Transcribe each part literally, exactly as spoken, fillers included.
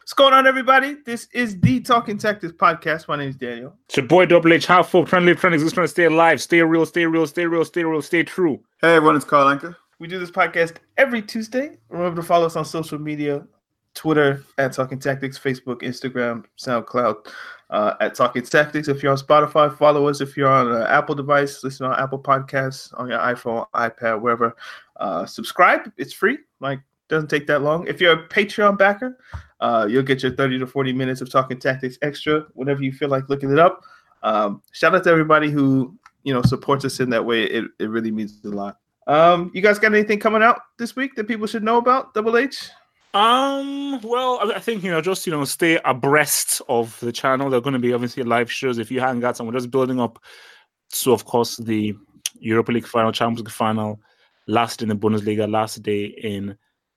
What's going on, everybody? This is the Talking Tactics Podcast. My name is Daniel. It's your boy, Double H. How for Premier League friends? Just trying to stay alive, stay real, stay real, stay real, stay real, stay true. Hey, everyone, it's Carl Anker. We do this podcast every Tuesday. Remember to follow us on social media, Twitter, at Talking Tactics, Facebook, Instagram, SoundCloud, uh, at Talking Tactics. If you're on Spotify, follow us. If you're on an Apple device, listen on Apple Podcasts, on your iPhone, iPad, wherever. Uh, subscribe. It's free. Like, doesn't take that long. If you're a Patreon backer, uh, you'll get your thirty to forty minutes of Talking Tactics extra whenever you feel like looking it up. Um, shout out to everybody who, you know, supports us in that way. It it really means a lot. Um, you guys got anything coming out this week that people should know about, Double H? Um, well, I think, you know, just, you know, stay abreast of the channel. They're going to be obviously live shows if you hang out, and we're just building up. So, of course, the Europa League final, Champions League final, last in the Bundesliga, last day in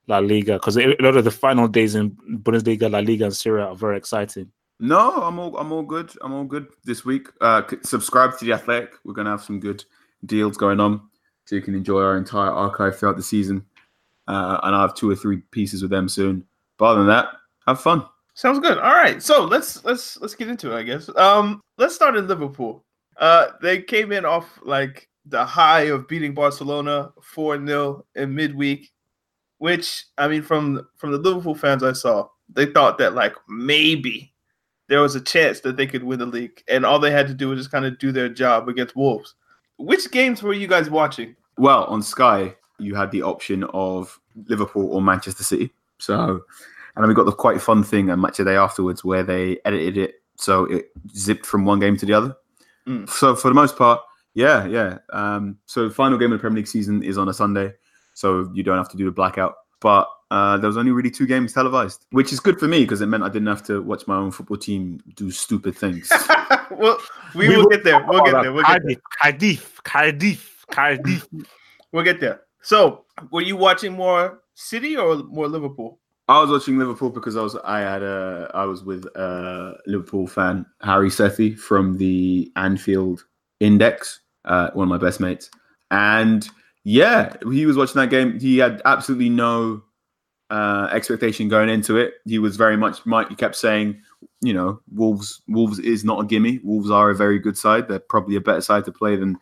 La Liga, because a lot of the final days in Bundesliga, La Liga, and Serie A are very exciting. No, I'm all, I'm all good. I'm all good this week. Uh, subscribe to The Athletic. We're going to have some good deals going on, so you can enjoy our entire archive throughout the season. Uh, and I'll have two or three pieces with them soon. But other than that, have fun. Sounds good. All right, so let's let's let's get into it, I guess. Um, let's start in Liverpool. Uh, they came in off like the high of beating Barcelona four nil in midweek. Which, I mean, from, from the Liverpool fans I saw, they thought that, like, maybe there was a chance that they could win the league. And all they had to do was just kind of do their job against Wolves. Which games were you guys watching? Well, on Sky, you had the option of Liverpool or Manchester City. So, and then we got the quite fun thing on Match of the Day afterwards where they edited it so it zipped from one game to the other. Mm. So, for the most part, yeah, yeah. Um, so, final game of the Premier League season is on a Sunday. So you don't have to do the blackout. But uh, there was only really two games televised, which is good for me because it meant I didn't have to watch my own football team do stupid things. well, we, we will get there. We'll get there. We'll get there. Cardiff, Cardiff, Cardiff. We'll get there. So were you watching more City or more Liverpool? I was watching Liverpool because I was I had a, I was with a Liverpool fan, Harry Sethi, from the Anfield Index, uh, one of my best mates. And yeah, he was watching that game. He had absolutely no uh, expectation going into it. He was very much, Mike, he kept saying, you know, Wolves Wolves is not a gimme. Wolves are a very good side. They're probably a better side to play than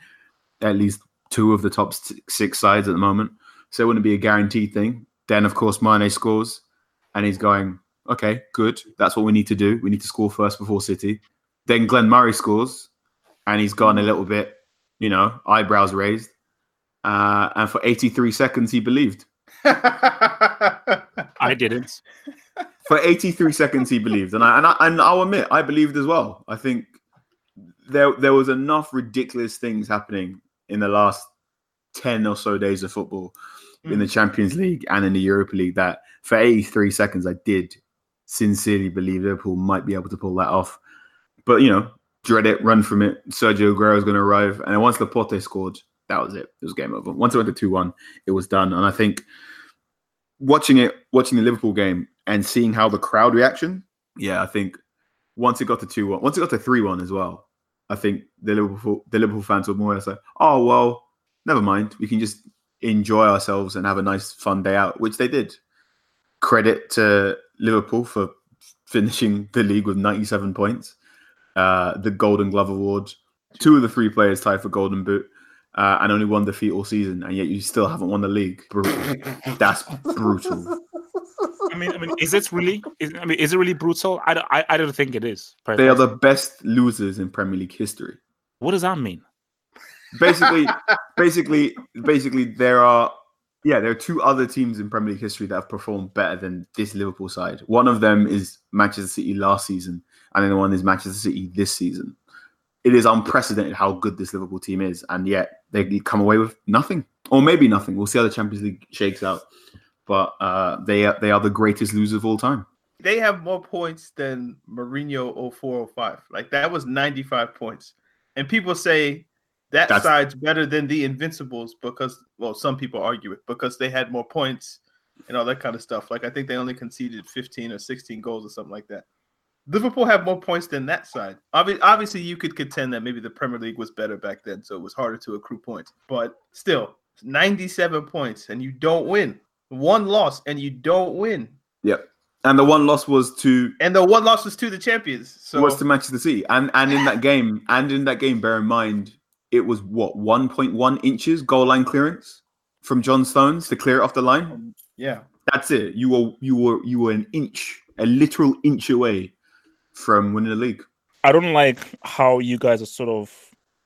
at least two of the top six sides at the moment. So it wouldn't be a guaranteed thing. Then, of course, Mane scores. And he's going, okay, good. That's what we need to do. We need to score first before City. Then Glenn Murray scores. And he's gone a little bit, you know, eyebrows raised. Uh, and for eighty-three seconds, he believed. I didn't. For eighty-three seconds, he believed, and I and I and I'll admit, I believed as well. I think there there was enough ridiculous things happening in the last ten or so days of football mm. in the Champions League and in the Europa League that for eighty-three seconds, I did sincerely believe Liverpool might be able to pull that off. But you know, dread it, run from it. Sergio Aguero is going to arrive, and once Laporte scored, that was it. It was game over. Once it went to two one, it was done. And I think watching it, watching the Liverpool game and seeing how the crowd reaction, yeah, I think once it got to two one, once it got to three one as well, I think the Liverpool the Liverpool fans were more or less like, oh, well, never mind. We can just enjoy ourselves and have a nice, fun day out, which they did. Credit to Liverpool for finishing the league with ninety-seven points. Uh, the Golden Glove Award. Two of the three players tied for Golden Boot. Uh, and only one defeat all season, and yet you still haven't won the league. Brutal. That's brutal. I mean, I mean, is it really? Is, I mean, is it really brutal? I don't, I, I don't think it is. Personally. They are the best losers in Premier League history. What does that mean? Basically, basically, basically, there are yeah, there are two other teams in Premier League history that have performed better than this Liverpool side. One of them is Manchester City last season, and then the one is Manchester City this season. It is unprecedented how good this Liverpool team is, and yet they come away with nothing, or maybe nothing. We'll see how the Champions League shakes out. But uh, they are, they are the greatest losers of all time. They have more points than Mourinho oh four oh five. Like, that was ninety-five points. And people say that That's... side's better than the Invincibles because, well, some people argue it, because they had more points and all that kind of stuff. Like, I think they only conceded fifteen or sixteen goals or something like that. Liverpool have more points than that side. Obviously, you could contend that maybe the Premier League was better back then, so it was harder to accrue points. But still, ninety-seven points, and you don't win. One loss, and you don't win. Yep. And the one loss was to... And the one loss was to the champions. So was to Manchester City. And and in that game, and in that game, bear in mind, it was, what, one point one inches goal line clearance from John Stones to clear it off the line? Yeah. That's it. You were you were, you were an inch, a literal inch away from winning the league. I don't like how you guys are sort of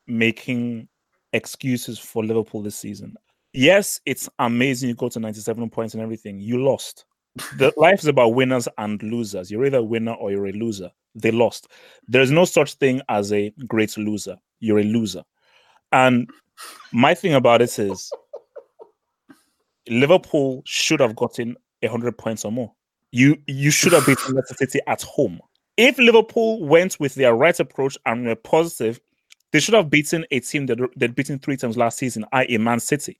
making excuses for Liverpool this season. Yes, it's amazing you go to ninety-seven points and everything. You lost. The life is about winners and losers. You're either a winner or you're a loser. They lost. There's no such thing as a great loser. You're a loser. And my thing about it is Liverpool should have gotten one hundred points or more. You you should have beaten Leicester City at home. If Liverpool went with their right approach and were positive, they should have beaten a team that they'd beaten three times last season, that is. Man City.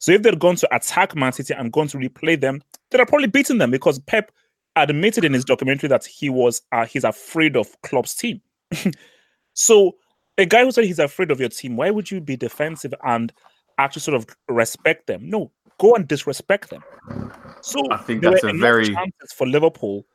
So if they'd gone to attack Man City and gone to replay them, they'd have probably beaten them, because Pep admitted in his documentary that he was uh, he's afraid of Klopp's team. So a guy who said he's afraid of your team, why would you be defensive and actually sort of respect them? No, go and disrespect them. So I think that's there were a very chances for Liverpool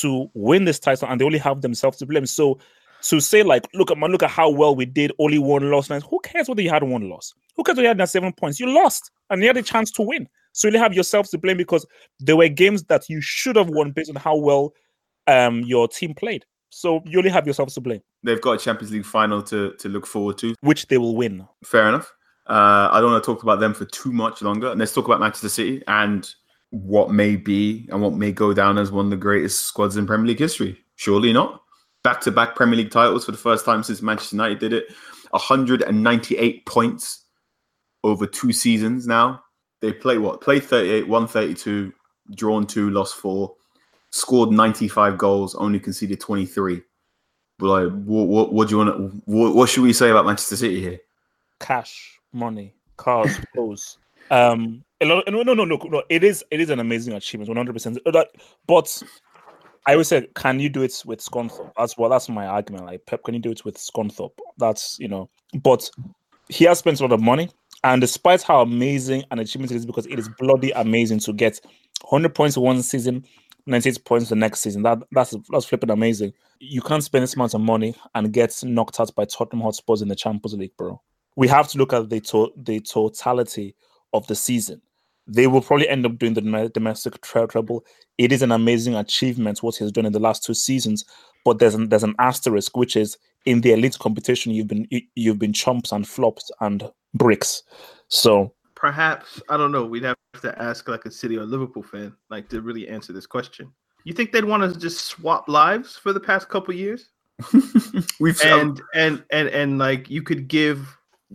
to win this title, and they only have themselves to blame. So to say, like, look at man, look at how well we did, only one loss. Who cares whether you had one loss? Who cares whether you had that seven points? You lost, and you had a chance to win. So you only have yourselves to blame, because there were games that you should have won based on how well um, your team played. So you only have yourselves to blame. They've got a Champions League final to to look forward to, which they will win. Fair enough. Uh, I don't want to talk about them for too much longer. Let's talk about Manchester City and what may be and what may go down as one of the greatest squads in Premier League history. Surely not. Back-to-back Premier League titles for the first time since Manchester United did it. one hundred ninety-eight points over two seasons now. They play what? Play thirty-eight, won thirty-two, drawn two, lost four, scored ninety-five goals, only conceded twenty-three. Like, what, what, what do you want to, what, what should we say about Manchester City here? Cash, money, cars, clothes. Um, a lot of, no, no, no, look, no, it is, it is an amazing achievement, one hundred percent. But I always say, can you do it with Scunthorpe? That's well, that's my argument. Like, Pep, can you do it with Scunthorpe? That's, you know, but he has spent a lot of money, and despite how amazing an achievement it is, because it is bloody amazing to get one hundred points one season, ninety-eight points the next season. That that's that's flipping amazing. You can't spend this amount of money and get knocked out by Tottenham Hotspur in the Champions League, bro. We have to look at the to- the totality of the season. They will probably end up doing the domestic treble. It is an amazing achievement what he's done in the last two seasons, but there's an, there's an asterisk, which is in the elite competition you've been you've been chumps and flops and bricks. So perhaps, I don't know, we'd have to ask like a City or Liverpool fan, like, to really answer this question. You think they'd want to just swap lives for the past couple of years? We've and, and and and like, you could give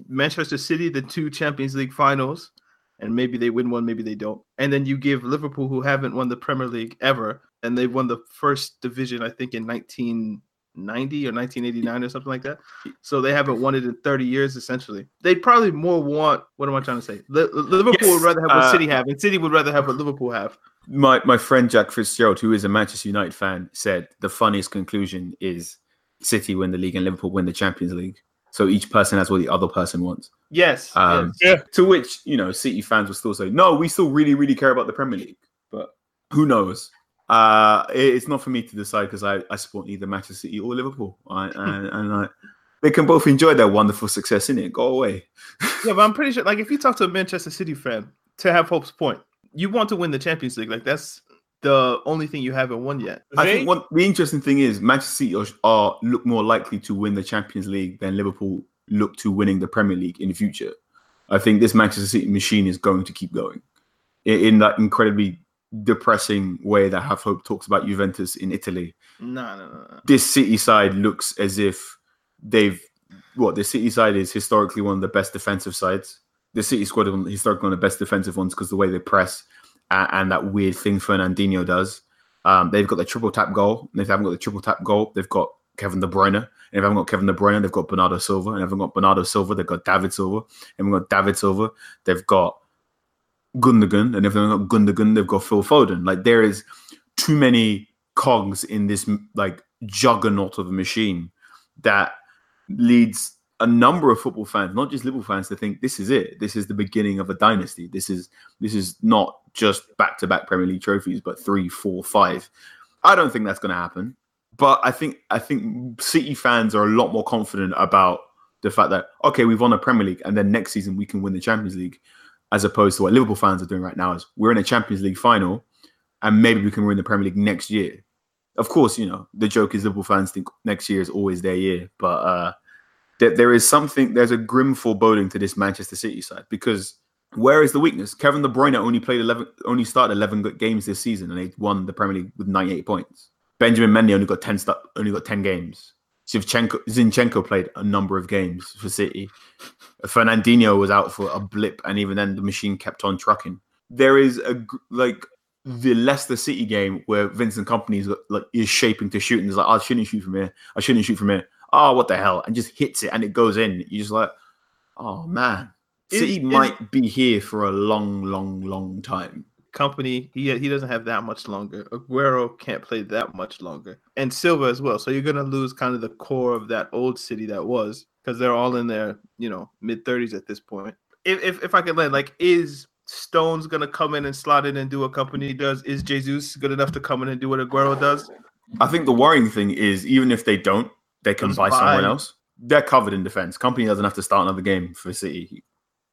Manchester City the two Champions League finals, and maybe they win one, maybe they don't. And then you give Liverpool, who haven't won the Premier League ever, and they've won the first division, I think, in nineteen ninety or nineteen eighty-nine or something like that. So they haven't won it in thirty years, essentially. They'd probably more want, what am I trying to say? Li- Liverpool yes. would rather have what uh, City have, and City would rather have what Liverpool have. My, my friend Jack Fitzgerald, who is a Manchester United fan, said the funniest conclusion is City win the league and Liverpool win the Champions League. So each person has what the other person wants. Yes. Um, yes. Yeah. To which, you know, City fans will still say, no, we still really, really care about the Premier League. But who knows? Uh, it, it's not for me to decide, because I, I support either Manchester City or Liverpool. I, and and I, they can both enjoy their wonderful success, innit? Go away. Yeah, but I'm pretty sure, like, if you talk to a Manchester City fan, to have Hope's point, you want to win the Champions League. Like, that's the only thing you haven't won yet. See? I think one, the interesting thing is Manchester City are, are look more likely to win the Champions League than Liverpool look to winning the Premier League in the future. I think this Manchester City machine is going to keep going in, in that incredibly depressing way that Have Hope talks about Juventus in Italy. No, no, no, no. This City side looks as if they've... What, the City side is historically one of the best defensive sides. The City squad is historically one of the best defensive ones because the way they press and, and that weird thing Fernandinho does. Um, they've got the triple tap goal. And if they haven't got the triple tap goal, they've got Kevin De Bruyne. And if they haven't got Kevin De Bruyne, they've got Bernardo Silva. And if they haven't got Bernardo Silva, they've got David Silva. And we've got David Silva, they've got Gundogan. And if they haven't got Gundogan, they've got Phil Foden. Like, there is too many cogs in this like juggernaut of a machine that leads a number of football fans, not just Liverpool fans, to think this is it. This is the beginning of a dynasty. This is this is not just back-to-back Premier League trophies, but three, four, five. I don't think that's going to happen. But I think I think City fans are a lot more confident about the fact that, okay, we've won a Premier League, and then next season we can win the Champions League, as opposed to what Liverpool fans are doing right now is we're in a Champions League final, and maybe we can win the Premier League next year. Of course, you know, the joke is Liverpool fans think next year is always their year. But uh, there, there is something, there's a grim foreboding to this Manchester City side, because where is the weakness? Kevin De Bruyne only played eleven, only started eleven games this season, and they won the Premier League with ninety-eight points. Benjamin Mendy only got ten st- only got ten games. Zinchenko, Zinchenko played a number of games for City. Fernandinho was out for a blip, and even then the machine kept on trucking. There is a, like, the Leicester City game where Vincent Kompany is, like, is shaping to shoot and is like, oh, I shouldn't shoot from here. I shouldn't shoot from here. Oh, what the hell? And just hits it and it goes in. You're just like, oh, man. City it, might it, be here for a long, long, long time. Kompany, he, he doesn't have that much longer. Aguero can't play that much longer. And Silva as well. So you're going to lose kind of the core of that old City that was, because they're all in their, you know, mid-thirties at this point. If, if, if I could land, like, is... Stone's going to come in and slot in and do what Kompany does? Is Jesus good enough to come in and do what Aguero does? I think the worrying thing is, even if they don't, they can buy, buy someone else. They're covered in defense. Kompany doesn't have to start another game for City.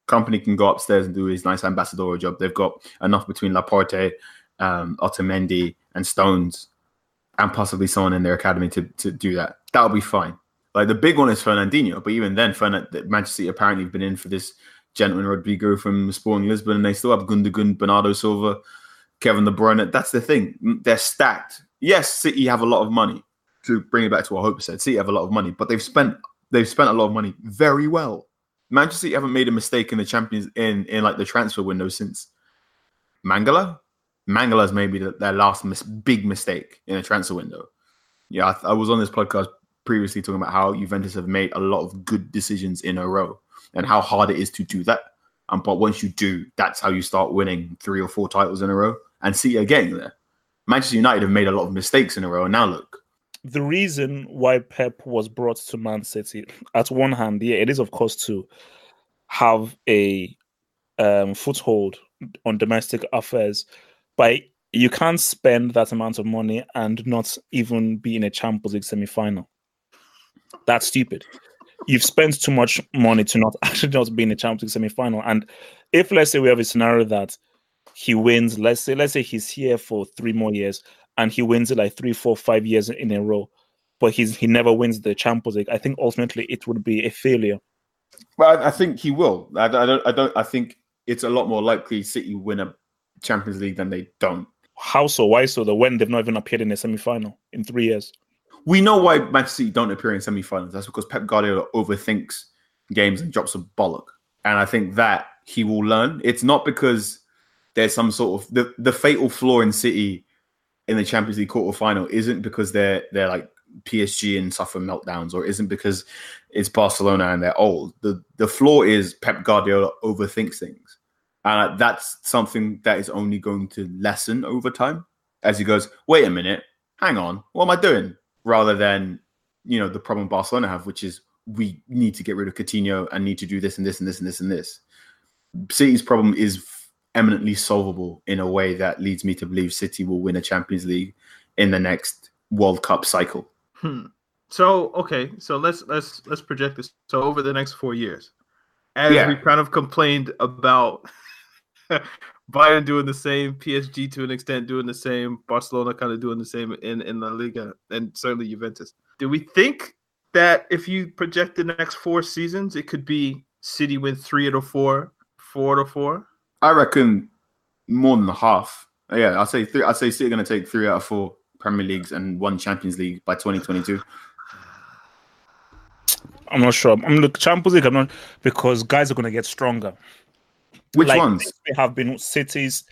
Kompany can go upstairs and do his nice ambassadorial job. They've got enough between Laporte, um, Otamendi, and Stones, and possibly someone in their academy to, to do that. That'll be fine. Like, the big one is Fernandinho, but even then, Fern- Manchester City apparently have been in for this gentleman Rodrigo from Sporting Lisbon, and they still have Gundogan, Bernardo Silva, Kevin De Bruyne. That's the thing. They're stacked. Yes, City have a lot of money. To bring it back to what Hope said, City have a lot of money, but they've spent they've spent a lot of money very well. Manchester City haven't made a mistake in the Champions in in like the transfer window since Mangala. Mangala's maybe the, their last mis- big mistake in a transfer window. Yeah, I, th- I was on this podcast previously talking about how Juventus have made a lot of good decisions in a row, and how hard it is to do that. Um, but once you do, that's how you start winning three or four titles in a row. And City are getting there. Manchester United have made a lot of mistakes in a row, and now look. The reason why Pep was brought to Man City, at one hand, yeah, it is, of course, to have a um, foothold on domestic affairs. But you can't spend that amount of money and not even be in a Champions League semi-final. That's stupid. You've spent too much money to not actually not be in the Champions League semi-final. And if, let's say, we have a scenario that he wins, let's say, let's say he's here for three more years and he wins it like three, four, five years in a row, but he's he never wins the Champions League, I think ultimately it would be a failure. Well, I, I think he will. I, I don't. I don't. I think it's a lot more likely City win a Champions League than they don't. How so? Why so? That when they've not even appeared in a semi-final in three years. We know why Manchester City don't appear in semi-finals. That's because Pep Guardiola overthinks games and drops a bollock. And I think that he will learn. It's not because there's some sort of... The, the fatal flaw in City in the Champions League quarterfinal isn't because they're they're like P S G and suffer meltdowns, or isn't because it's Barcelona and they're old. The, the flaw is Pep Guardiola overthinks things. And that's something that is only going to lessen over time as he goes, wait a minute, hang on, what am I doing? Rather than, you know, the problem Barcelona have, which is we need to get rid of Coutinho and need to do this and this and this and this and this. City's problem is eminently solvable in a way that leads me to believe City will win a Champions League in the next World Cup cycle. Hmm. So okay, so let's let's let's project this. So over the next four years, as yeah. we kind of complained about Bayern doing the same, P S G to an extent doing the same, Barcelona kind of doing the same in, in La Liga, and certainly Juventus. Do we think that if you project the next four seasons, it could be City win three out of four, four out of four? I reckon more than half. Yeah, I'll say three. I'll say City are going to take three out of four Premier Leagues and one Champions League by twenty twenty-two. I'm not sure. I'm look Champions League. I'm not because guys are going to get stronger. Which like, ones? They have been City's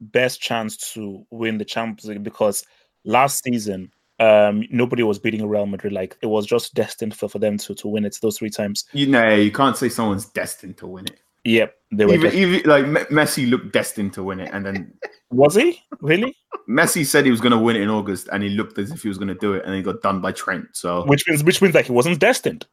best chance to win the Champions League because last season um, nobody was beating Real Madrid. Like it was just destined for, for them to, to win it those three times. You know, you can't say someone's destined to win it. Yep, they were. Even, even, like Messi looked destined to win it, and then was he really? Messi said he was going to win it in August, and he looked as if he was going to do it, and he got done by Trent. So, which means, which means, like he wasn't destined.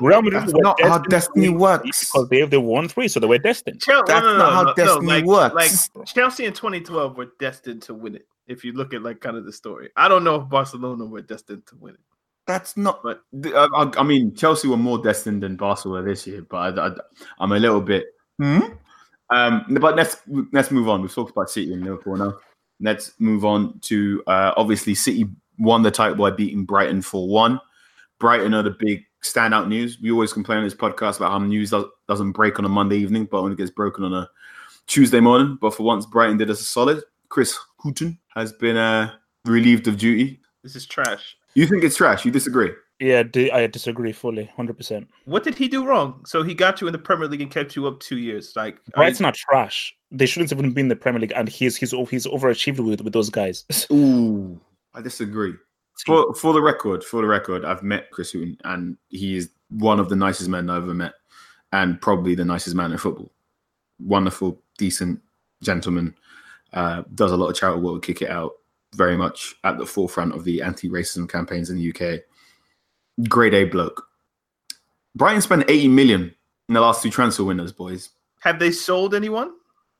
Real Madrid That's not how destiny works because they they won three, so they were destined. Chel- That's no, no, not no, how no, destiny no, like, works. Like Chelsea in twenty twelve were destined to win it. If you look at like kind of the story, I don't know if Barcelona were destined to win it. That's not. But I, I mean, Chelsea were more destined than Barcelona this year, but I, I, I'm a little bit. Hmm? Um, but let's let's move on. We've talked about City and Liverpool now. Let's move on to uh, obviously City won the title by beating Brighton four one. Brighton are the big standout news. We always complain on this podcast about how news does, doesn't break on a Monday evening, but only gets broken on a Tuesday morning. But for once, Brighton did us a solid. Chris Hughton has been uh, relieved of duty. This is trash. You think it's trash? You disagree? Yeah, I disagree fully, one hundred percent. What did he do wrong? So he got you in the Premier League and kept you up two years. Like, Brighton's not trash. They shouldn't even be in the Premier League, and he's he's he's overachieved with, with those guys. Ooh, I disagree. For for the record, for the record, I've met Chris Hughton, and he is one of the nicest men I've ever met, and probably the nicest man in football. Wonderful, decent gentleman. Uh, does a lot of charitable work, kick it out. Very much at the forefront of the anti-racism campaigns in the U K. Grade A bloke. Brighton spent eighty million in the last two transfer windows, boys. Have they sold anyone?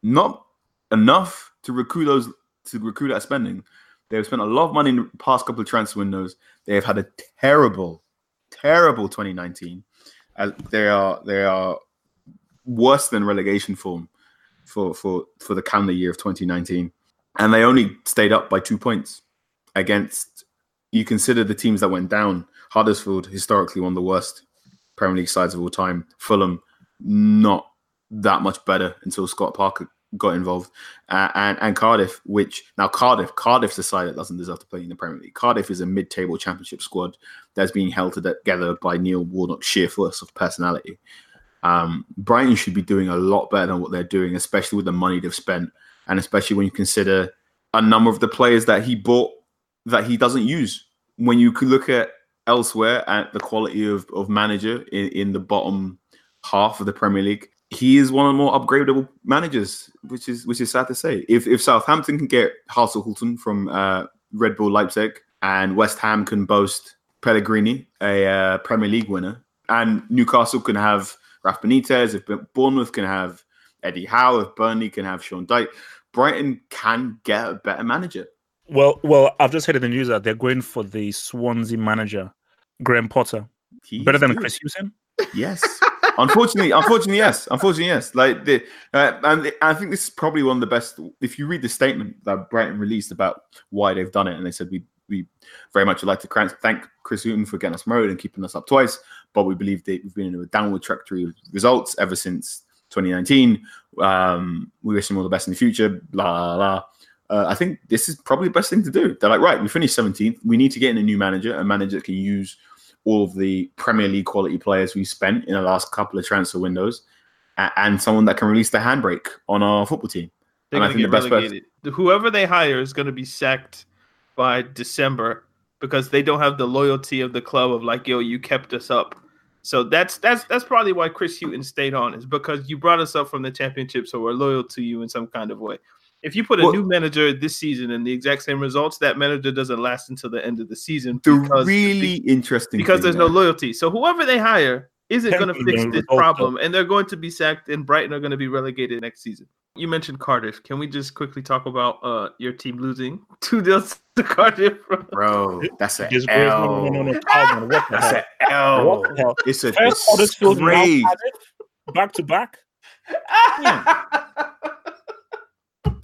Not enough to recruit those to recruit that spending. They've spent a lot of money in the past couple of transfer windows. They have had a terrible, terrible twenty nineteen. As they are they are worse than relegation form for for for the calendar year of twenty nineteen. And they only stayed up by two points against, you consider the teams that went down. Huddersfield, historically one of the worst Premier League sides of all time. Fulham, not that much better until Scott Parker got involved. Uh, and, and Cardiff, which, now Cardiff, Cardiff's a side that doesn't deserve to play in the Premier League. Cardiff is a mid-table championship squad that's being held together by Neil Warnock's sheer force of personality. Um, Brighton should be doing a lot better than what they're doing, especially with the money they've spent. And especially when you consider a number of the players that he bought that he doesn't use. When you could look at elsewhere at the quality of, of manager in, in the bottom half of the Premier League, he is one of the more upgradable managers, which is which is sad to say. If if Southampton can get Hasenhuttl from uh, Red Bull Leipzig, and West Ham can boast Pellegrini, a uh, Premier League winner, and Newcastle can have Rafa Benitez, if Bournemouth can have Eddie Howe, if Burnley can have Sean Dyche, Brighton can get a better manager. Well, well, I've just heard in the news that they're going for the Swansea manager, Graham Potter. He's better than good. Chris Hughton? Yes. unfortunately, unfortunately, yes. Unfortunately, yes. Like the, uh, and I think this is probably one of the best. If you read the statement that Brighton released about why they've done it, and they said we we very much would like to thank Chris Hughton for getting us promoted and keeping us up twice, but we believe that we've been in a downward trajectory of results ever since twenty nineteen. Um, we wish him all the best in the future. La la la. Uh, I think this is probably the best thing to do. They're like, right, we finished seventeenth. We need to get in a new manager, a manager that can use all of the Premier League quality players we spent in the last couple of transfer windows, and, and someone that can release the handbrake on our football team. They're going to get relegated. Whoever they hire is going to be sacked by December because they don't have the loyalty of the club of like, yo, you kept us up. So that's that's that's probably why Chris Hughton stayed on, is because you brought us up from the championship, so we're loyal to you in some kind of way. If you put a well, new manager this season and the exact same results, that manager doesn't last until the end of the season. The really the, interesting because there's there. no loyalty. So whoever they hire isn't going to fix this problem, and they're going to be sacked, and Brighton are going to be relegated next season. You mentioned Cardiff. Can we just quickly talk about uh, your team losing two deals to Cardiff? Bro, that's an L. No, no, no, no. Oh, man, what the that's an L. What the hell? It's a disgrace. Back to back. Yeah.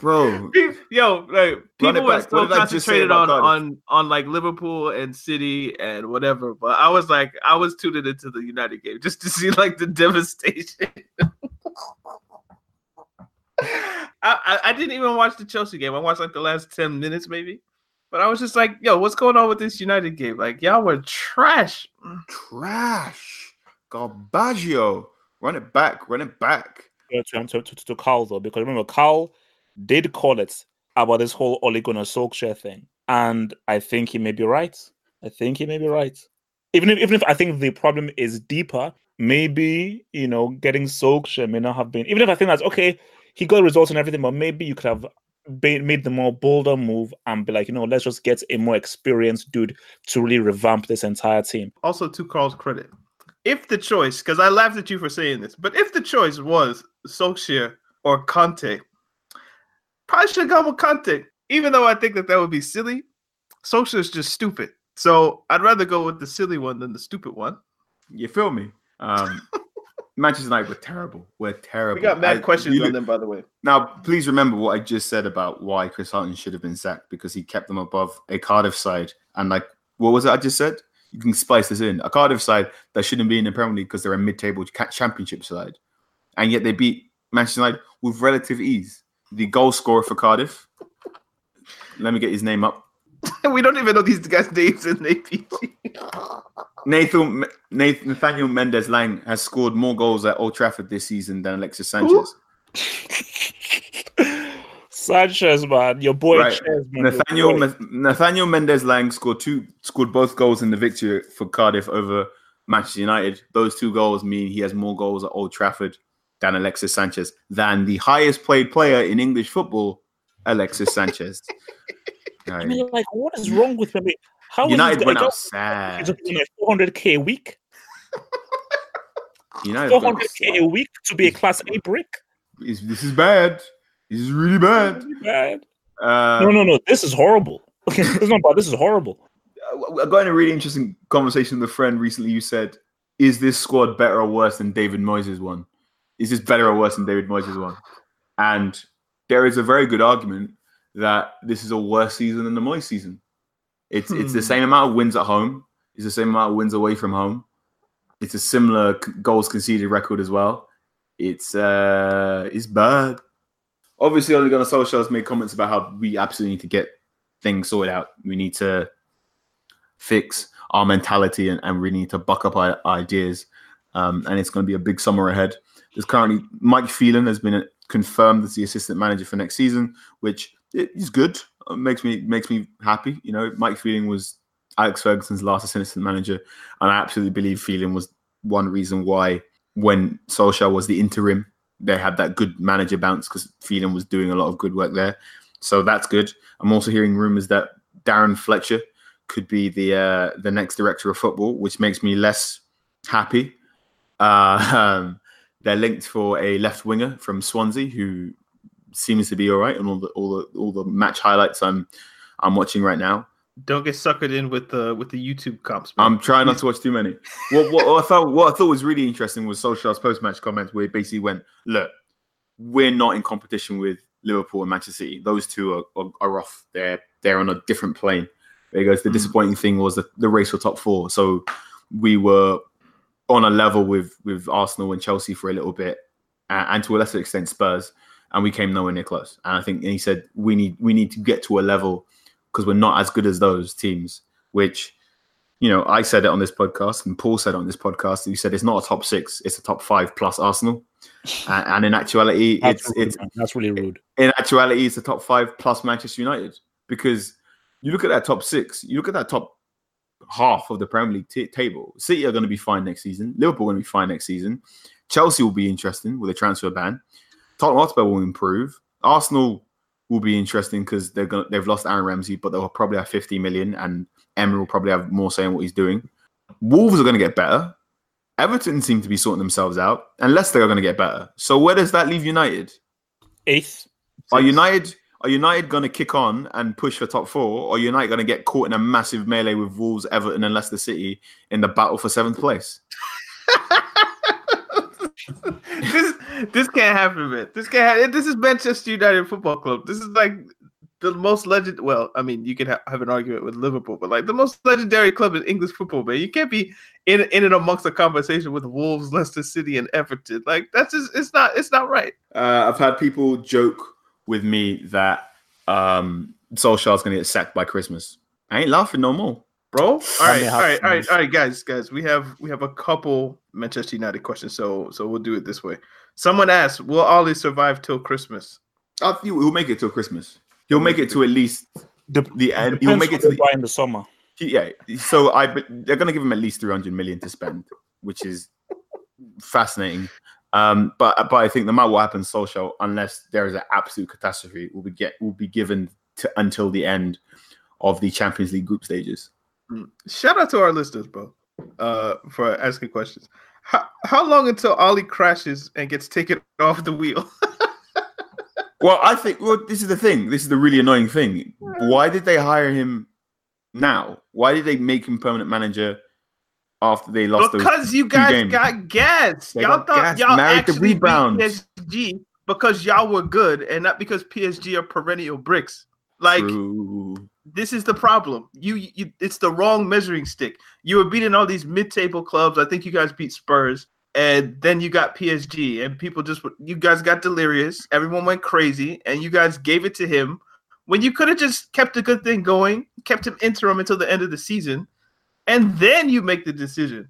bro. Yo, like people were so concentrated on, on on like Liverpool and City and whatever, but I was like, I was tuned into the United game just to see like the devastation. I, I I didn't even watch the Chelsea game. I watched like the last ten minutes maybe, but I was just like, yo, what's going on with this United game? Like y'all were trash, trash, Garbaggio. Run it back, run it back. To, to, to Carl though, because remember Carl did call it about this whole Ole Gunnar Solskjaer thing, and I think he may be right. I think he may be right. Even if, even if I think the problem is deeper, maybe you know getting Solskjaer may not have been. Even if I think that's okay, he got results and everything, but maybe you could have been, made the more bolder move and be like, you know, let's just get a more experienced dude to really revamp this entire team. Also, to Carl's credit, if the choice, because I laughed at you for saying this, but if the choice was Solskjaer or Conte, probably should have gone with Conte, even though I think that that would be silly. Solskjaer is just stupid, so I'd rather go with the silly one than the stupid one. You feel me? Um, Manchester United were terrible. We're terrible. We got mad I, questions you, on them, by the way. Now, please remember what I just said about why Chris Hughton should have been sacked, because he kept them above a Cardiff side. And like, what was it I just said? You can spice this in. A Cardiff side that shouldn't be in the Premier League because they're a mid-table championship side. And yet they beat Manchester United with relative ease. The goal scorer for Cardiff, let me get his name up. We don't even know these guys' names in A P G. Nathan, Nathan, Nathaniel Mendes-Lang has scored more goals at Old Trafford this season than Alexis Sanchez. Sanchez, man, your boy. Right. Chairs, man, Nathaniel your boy. Nathaniel Mendes-Lang scored two, scored both goals in the victory for Cardiff over Manchester United. Those two goals mean he has more goals at Old Trafford than Alexis Sanchez, than the highest played player in English football, Alexis Sanchez. Right. I mean, like, what is wrong with me? How United went out sad. four hundred K a week. United four hundred K a week to be a Class A brick. Is, this is bad. This is really bad. Is really bad. Uh, no, no, no. This is horrible. It's not bad. This is horrible. I got in a really interesting conversation with a friend recently. You said, "Is this squad better or worse than David Moyes' one? Is this better or worse than David Moyes' one?" And there is a very good argument that this is a worse season than the Moyes season. It's hmm. it's the same amount of wins at home. It's the same amount of wins away from home. It's a similar goals conceded record as well. It's uh, it's bad. Obviously, Ole Gunnar Solskjaer has made comments about how we absolutely need to get things sorted out. We need to fix our mentality and, and we need to buck up our, our ideas. Um, and it's going to be a big summer ahead. There's currently Mike Phelan has been confirmed as the assistant manager for next season, which is good. It makes me makes me happy. You know, Mike Phelan was Alex Ferguson's last assistant manager, and I absolutely believe Phelan was one reason why when Solskjaer was the interim, they had that good manager bounce because Phelan was doing a lot of good work there. So that's good. I'm also hearing rumours that Darren Fletcher could be the uh, the next director of football, which makes me less happy. Uh, um, they're linked for a left winger from Swansea who seems to be all right on all the all the all the match highlights I'm I'm watching right now. Don't get suckered in with the with the YouTube comps, man. I'm trying not to watch too many. What, what, what I thought what I thought was really interesting was Solskjaer's post-match comments, where he basically went, "Look, we're not in competition with Liverpool and Manchester City. Those two are are, are off. They're they're on a different plane." There he goes. The mm. disappointing thing was the, the race for top four. So we were on a level with with Arsenal and Chelsea for a little bit, and, and to a lesser extent Spurs, and we came nowhere near close. And I think and he said we need we need to get to a level, because we're not as good as those teams, which, you know, I said it on this podcast and Paul said it on this podcast. He said it's not a top six, it's a top five plus Arsenal. And, and in actuality, that's it's... Really, it's that's really rude. In actuality, it's a top five plus Manchester United. Because you look at that top six, you look at that top half of the Premier League t- table. City are going to be fine next season. Liverpool are going to be fine next season. Chelsea will be interesting with a transfer ban. Tottenham Hotspur will improve. Arsenal will be interesting because they're gonna they've lost Aaron Ramsey, but they'll probably have fifty million, and Emery will probably have more say in what he's doing. Wolves are going to get better. Everton seem to be sorting themselves out, and Leicester are going to get better. So where does that leave United? Eighth. Are United are United going to kick on and push for top four, or are United going to get caught in a massive melee with Wolves, Everton, and Leicester City in the battle for seventh place? this This can't happen, man. This can't happen. This is Manchester United Football Club. This is like the most legend. Well, I mean, you could ha- have an argument with Liverpool, but like the most legendary club in English football, man. You can't be in in and amongst a conversation with Wolves, Leicester City, and Everton. Like that's just, it's not it's not right. Uh, I've had people joke with me that um, Solskjaer's going to get sacked by Christmas. I ain't laughing no more, bro. All right, all right, all right, all right, guys, guys. We have we have a couple Manchester United questions, so so we'll do it this way. Someone asked, "Will Ollie survive till Christmas?" I think he'll make it till Christmas. He'll make it to at least the, the end. He'll make it to the, by in the summer. He, yeah. So I, they're going to give him at least three hundred million to spend, which is fascinating. Um, but but I think no matter what happens, Solskjaer, unless there is an absolute catastrophe, will be get will be given to, until the end of the Champions League group stages. Shout out to our listeners, bro, uh, for asking questions. How how long until Ollie crashes and gets taken off the wheel? Well, I think well, this is the thing. This is the really annoying thing. Why did they hire him now? Why did they make him permanent manager after they lost? Because those you guys two games? got gas. Y'all got thought gas, y'all actually beat P S G because y'all were good and not because P S G are perennial bricks. Like True. This is the problem. You, you, it's the wrong measuring stick. You were beating all these mid-table clubs. I think you guys beat Spurs. And then you got P S G, and people just – you guys got delirious. Everyone went crazy, and you guys gave it to him when you could have just kept the good thing going, kept him interim until the end of the season, and then you make the decision.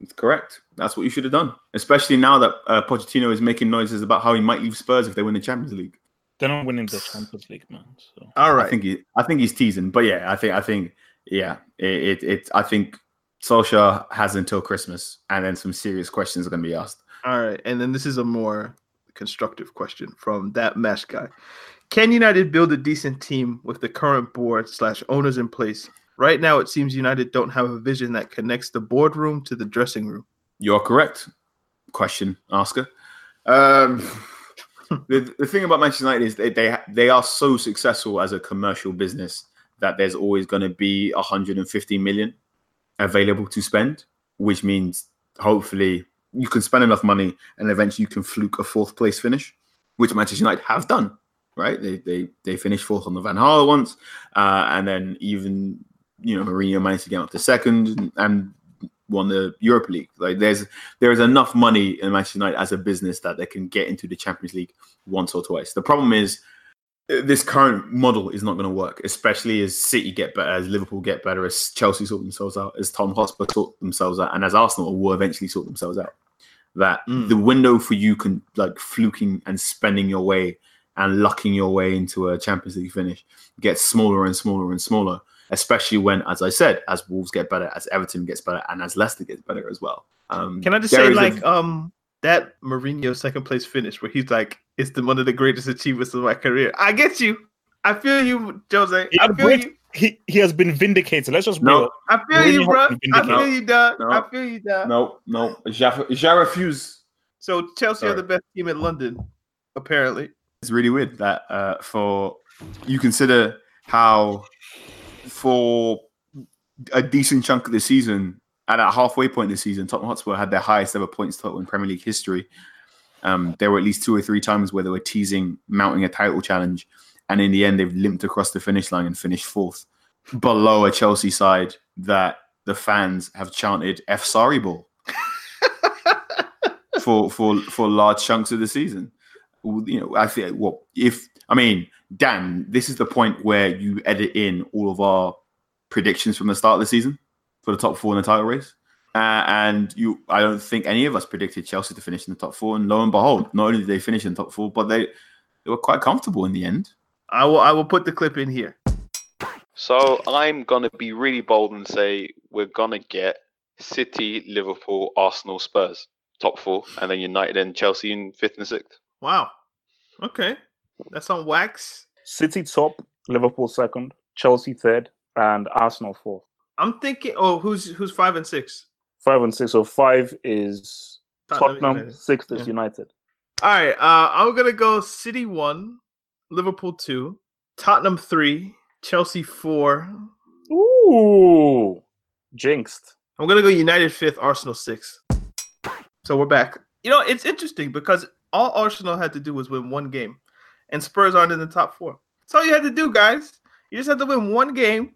That's correct. That's what you should have done, especially now that uh, Pochettino is making noises about how he might leave Spurs if they win the Champions League. They're not winning the Champions League, man. So. All right. I think, he, I think he's teasing. But, yeah, I think – I think yeah, it, it, it I think – Solskjaer has until Christmas, and then some serious questions are going to be asked. All right, and then this is a more constructive question from that Mesh guy. Can United build a decent team with the current board slash owners in place? Right now, it seems United don't have a vision that connects the boardroom to the dressing room. You're correct. Question asker. Um, the, the thing about Manchester United is they, they they are so successful as a commercial business that there's always going to be one hundred fifty million available to spend, which means hopefully you can spend enough money and eventually you can fluke a fourth place finish, which Manchester United have done, right? They they they finished fourth on the Van Gaal once, uh, and then even you know Mourinho managed to get up to second and, and won the Europa League. Like there's there is enough money in Manchester United as a business that they can get into the Champions League once or twice. The problem is this current model is not going to work, especially as City get better, as Liverpool get better, as Chelsea sort themselves out, as Tottenham Hotspur sort themselves out, and as Arsenal will eventually sort themselves out. That mm. the window for you can like fluking and spending your way and lucking your way into a Champions League finish gets smaller and smaller and smaller, especially when, as I said, as Wolves get better, as Everton gets better, and as Leicester gets better as well. Um, can I just say, like, a- um, that Mourinho second place finish where he's like, it's the one of the greatest achievements of my career. I get you. I feel you, Jose. He, I feel been, you. He, he has been vindicated. Let's just no. I feel Mourinho you, bro. I feel you, dog. No. I feel you, dog. No, no. I refuse. So Chelsea Sorry. are the best team in London, apparently. It's really weird that uh, for you consider how for a decent chunk of the season, at a halfway point this season, Tottenham Hotspur had their highest ever points total in Premier League history. Um, there were at least two or three times where they were teasing mounting a title challenge, and in the end, they've limped across the finish line and finished fourth, below a Chelsea side that the fans have chanted "F sorry ball" for for for large chunks of the season. You know, I think what if I mean, Dan, this is the point where you edit in all of our predictions from the start of the season for the top four in the title race. Uh, and you, I don't think any of us predicted Chelsea to finish in the top four. And lo and behold, not only did they finish in the top four, but they, they were quite comfortable in the end. I will I will put the clip in here. So I'm going to be really bold and say we're going to get City, Liverpool, Arsenal, Spurs, top four, and then United and Chelsea in fifth and sixth. Wow. Okay. That's on wax. City top, Liverpool second, Chelsea third, and Arsenal fourth. I'm thinking, oh, who's who's five and six? Five and six. So five is Tottenham, sixth is yeah. United. All right. Uh, I'm going to go City one, Liverpool two, Tottenham three, Chelsea four. Ooh. Jinxed. I'm going to go United fifth, Arsenal sixth. So we're back. You know, it's interesting because All Arsenal had to do was win one game, and Spurs aren't in the top four. That's all you had to do, guys. You just had to win one game,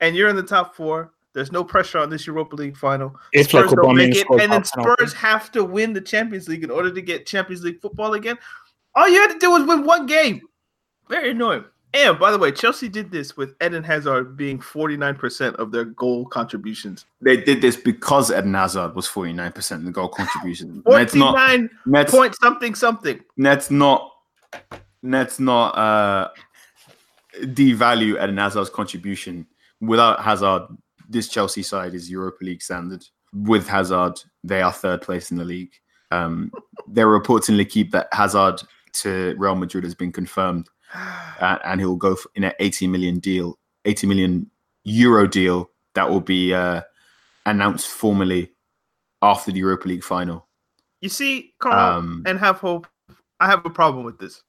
and you're in the top four. There's no pressure on this Europa League final. It's Spurs like don't make it, and then Spurs have to win the Champions League in order to get Champions League football again. All you had to do was win one game. Very annoying. And, by the way, Chelsea did this with Eden Hazard being forty-nine percent of their goal contributions. They did this because Eden Hazard was forty-nine percent of the goal contribution. forty-nine that's not, point something something. That's not that's not uh, devalue Eden Hazard's contribution. Without Hazard, this Chelsea side is Europa League standard. With Hazard, they are third place in the league. Um, there are reports in L'Equipe that Hazard to Real Madrid has been confirmed. Uh, and he'll go for, in an eighty million deal, eighty million euro deal that will be uh, announced formally after the Europa League final. You see, Carl, um, and have hope. I have a problem with this.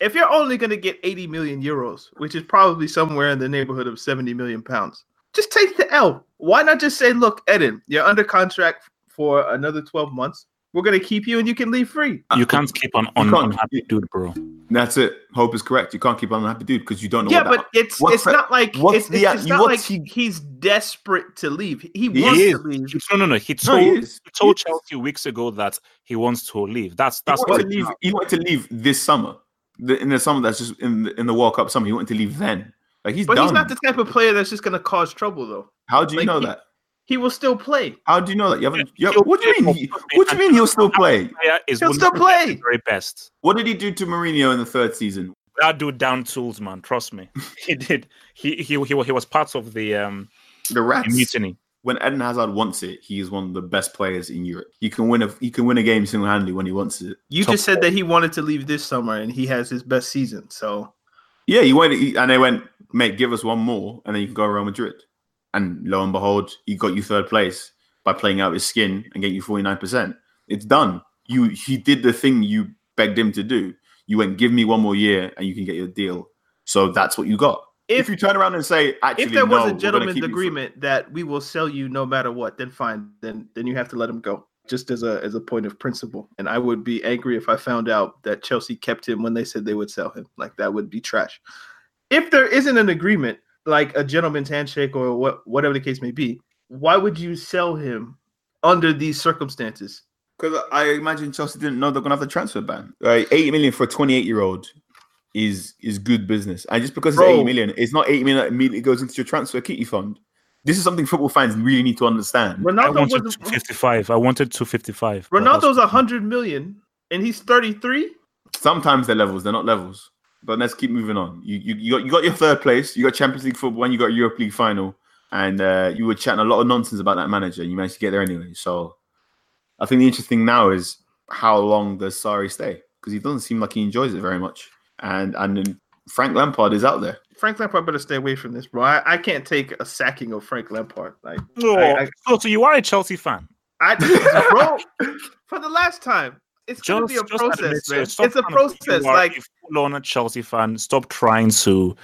If you're only going to get eighty million euros, which is probably somewhere in the neighborhood of seventy million pounds, just take the L. Why not just say, look, Eden, you're under contract for another twelve months. We're going to keep you and you can leave free. You can't keep on an unhappy dude, bro. That's it. Hope is correct. You can't keep on an unhappy dude because you don't know yeah, what Yeah, but it's it's pre- not like it's, the, it's, it's not like he, he's desperate to leave. He wants he to leave. No, no, no. He told, no, he he told he Chelsea is. weeks ago that he wants to leave. That's that's he what to leave, he wanted to leave this summer. The, in the summer that's just in the, in the World Cup summer. He wanted to leave then. Like he's But done. He's not the type of player that's just going to cause trouble, though. How do you like, know he, that? He will still play. How do you know that? You haven't. You have, what do you mean? He, what do you mean he'll still play? He'll still play. Very best. What did he do to Mourinho in the third season? That dude down tools, man. Trust me, he did. He he he, he was part of the um the rats. mutiny. When Eden Hazard wants it, he is one of the best players in Europe. He can win a he can win a game single handedly when he wants it. You Top just said four. that he wanted to leave this summer, and he has his best season. So yeah, he went and they went, mate, give us one more, and then you can go to Real Madrid. And lo and behold, he got you third place by playing out his skin and getting you forty-nine percent. It's done. You He did the thing you begged him to do. You went, give me one more year and you can get your deal. So that's what you got. If, if you turn around and say, actually, if there was no, a gentleman's agreement that we will sell you no matter what, then fine. Then then you have to let him go, just as a as a point of principle. And I would be angry if I found out that Chelsea kept him when they said they would sell him. Like, that would be trash. If there isn't an agreement, like a gentleman's handshake or what, whatever the case may be, why would you sell him under these circumstances? Because I imagine Chelsea didn't know they're going to have a transfer ban. Right, eighty million for a twenty-eight-year-old is is good business. And just because Bro. it's eighty million, it's not eighty million that immediately goes into your transfer kitty fund. This is something football fans really need to understand. Ronaldo I wanted was, two fifty-five. I wanted two fifty-five. Ronaldo's one hundred million and he's thirty-three? Sometimes they're levels. They're not levels. But let's keep moving on. You you you got, you got your third place. You got Champions League football and you got a Europa League final. And uh, you were chatting a lot of nonsense about that manager. And you managed to get there anyway. So I think the interesting thing now is how long does Sarri stay? Because he doesn't seem like he enjoys it very much. And and Frank Lampard is out there. Frank Lampard better stay away from this, bro. I, I can't take a sacking of Frank Lampard. Like, oh, I, I, oh, so you are a Chelsea fan? I bro, for the last time. It's going to be a process, man. It's a process. Like, if you're not a Chelsea fan, stop trying to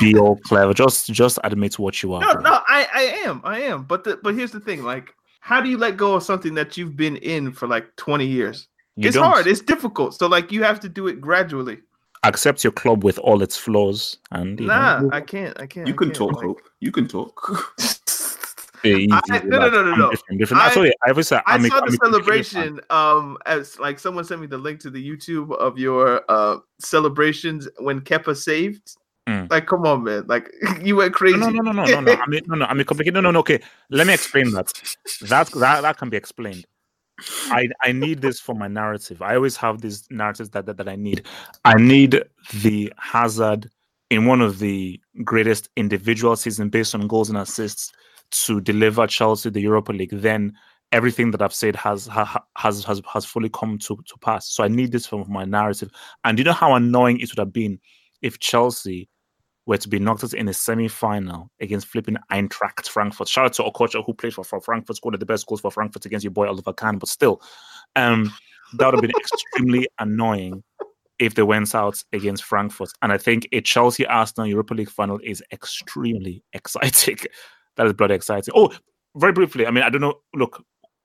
be all clever. Just, just admit what you are. No, bro. no, I, I am, I am. But, the, but here's the thing: like, how do you let go of something that you've been in for like twenty years? You it's don't. hard. It's difficult. So, like, you have to do it gradually. Accept your club with all its flaws. And nah, know, I can't. I can't. You I can can't, talk. Like, hope. You can talk. I, no, no, no, no, no. Different, different. I, Sorry, I, was, uh, I saw the celebration. Um, as like someone sent me the link to the YouTube of your uh celebrations when Kepa saved. Mm. Like, come on, man! Like, you went crazy. No, no, no, no, no, no. I mean, no, no. I mean, complicated. No, no, no. Okay, let me explain that. That that that can be explained. I, I need this for my narrative. I always have these narratives that, that that I need. I need the Hazard in one of the greatest individual seasons based on goals and assists to deliver Chelsea the Europa League, then everything that I've said has ha, has has has fully come to, to pass. So I need this for my narrative. And you know how annoying it would have been if Chelsea were to be knocked out in a semi-final against flipping Eintracht Frankfurt. Shout out to Okocha, who played for, for Frankfurt, scored the best goals for Frankfurt against your boy Oliver Kahn. But still, um, that would have been extremely annoying if they went out against Frankfurt. And I think a Chelsea-Arsenal Europa League final is extremely exciting. That is bloody exciting. Oh, very briefly, I mean, I don't know. Look,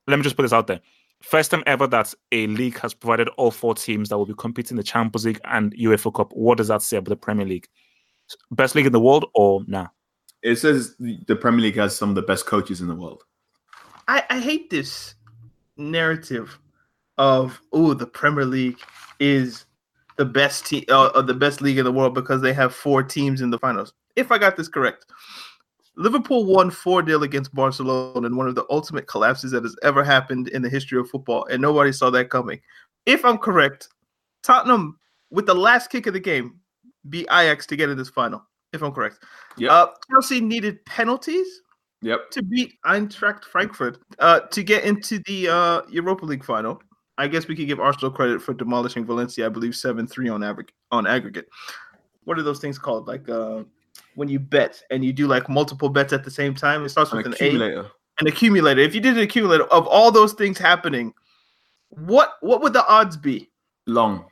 let me just put this out there. First time ever that a league has provided all four teams that will be competing in the Champions League and UEFA Cup. What does that say about the Premier League? Best league in the world or nah? It says the Premier League has some of the best coaches in the world. I, I hate this narrative of, oh, the Premier League is the best te- uh, the best league in the world because they have four teams in the finals. If I got this correct, Liverpool won four nil against Barcelona in one of the ultimate collapses that has ever happened in the history of football, and nobody saw that coming. If I'm correct, Tottenham, with the last kick of the game, beat Ajax to get in this final, if I'm correct. Yep. Uh, Chelsea needed penalties yep. to beat Eintracht Frankfurt uh, to get into the uh, Europa League final. I guess we could give Arsenal credit for demolishing Valencia, I believe, seven three on average, on aggregate. What are those things called? Like... Uh, when you bet and you do like multiple bets at the same time, it starts with an, an accumulator. A, an accumulator. If you did an accumulator of all those things happening, what what would the odds be? Long.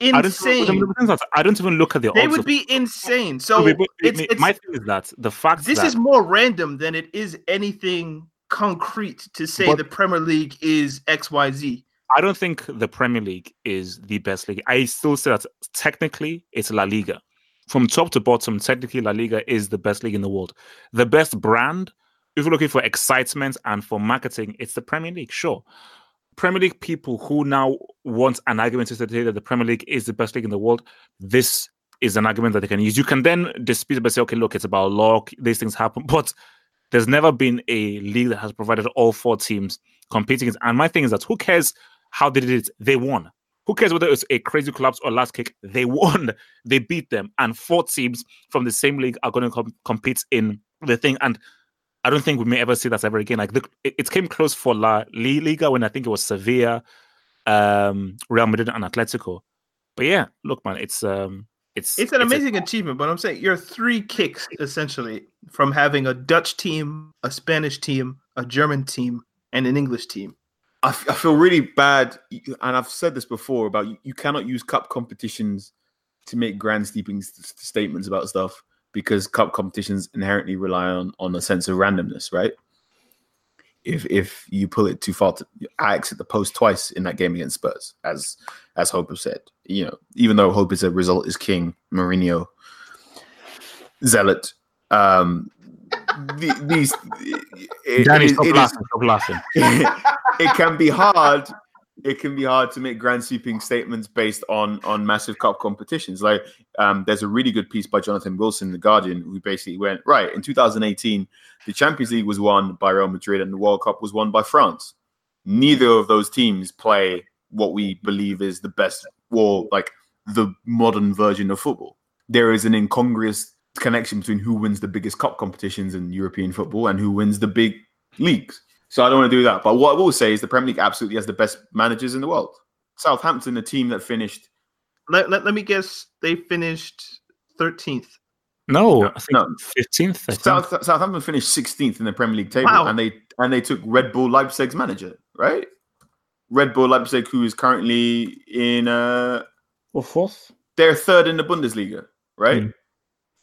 Insane. I don't, I don't even look at the odds. They would be insane. So it, it's, it's, my thing is that the fact this that, is more random than it is anything concrete to say but, the Premier League is X Y Z. I don't think the Premier League is the best league. I still say that technically it's La Liga. From top to bottom, technically La Liga is the best league in the world. The best brand, if you're looking for excitement and for marketing, it's the Premier League, sure. Premier League people who now want an argument to say that the Premier League is the best league in the world, this is an argument that they can use. You can then dispute it by saying, okay, look, it's about luck, these things happen. But there's never been a league that has provided all four teams competing. And my thing is that who cares how they did it? They won. Who cares whether it's a crazy collapse or last kick? They won. They beat them. And four teams from the same league are going to com- compete in the thing. And I don't think we may ever see that ever again. Like the, it, it came close for La Liga when I think it was Sevilla, um, Real Madrid, and Atletico. But yeah, look, man, it's um, it's it's an it's amazing a- achievement. But I'm saying you're three kicks essentially from having a Dutch team, a Spanish team, a German team, and an English team. I, f- I feel really bad, and I've said this before, about you, you cannot use cup competitions to make grand sweeping st- statements about stuff because cup competitions inherently rely on, on a sense of randomness, right? If if you pull it too far, to, Ajax at the post twice in that game against Spurs, as as Hope said. You know, even though Hope is a result is king, Mourinho, zealot, um, the, these it, Danny, it, stop it laughing, is, stop laughing. It can be hard. It can be hard to make grand sweeping statements based on on massive cup competitions. Like um, there's a really good piece by Jonathan Wilson in The Guardian who basically went, right, in two thousand eighteen, the Champions League was won by Real Madrid and the World Cup was won by France. Neither of those teams play what we believe is the best or like the modern version of football. There is an incongruous connection between who wins the biggest cup competitions in European football and who wins the big leagues. So I don't want to do that. But what I will say is the Premier League absolutely has the best managers in the world. Southampton, the team that finished... Let, let, let me guess, they finished thirteenth. No, I think no. fifteenth. I think. South, Southampton finished sixteenth in the Premier League table. Wow. And they and they took Red Bull Leipzig's manager, right? Red Bull Leipzig, who is currently in... Uh, or fourth? They're third in the Bundesliga, right? Mm.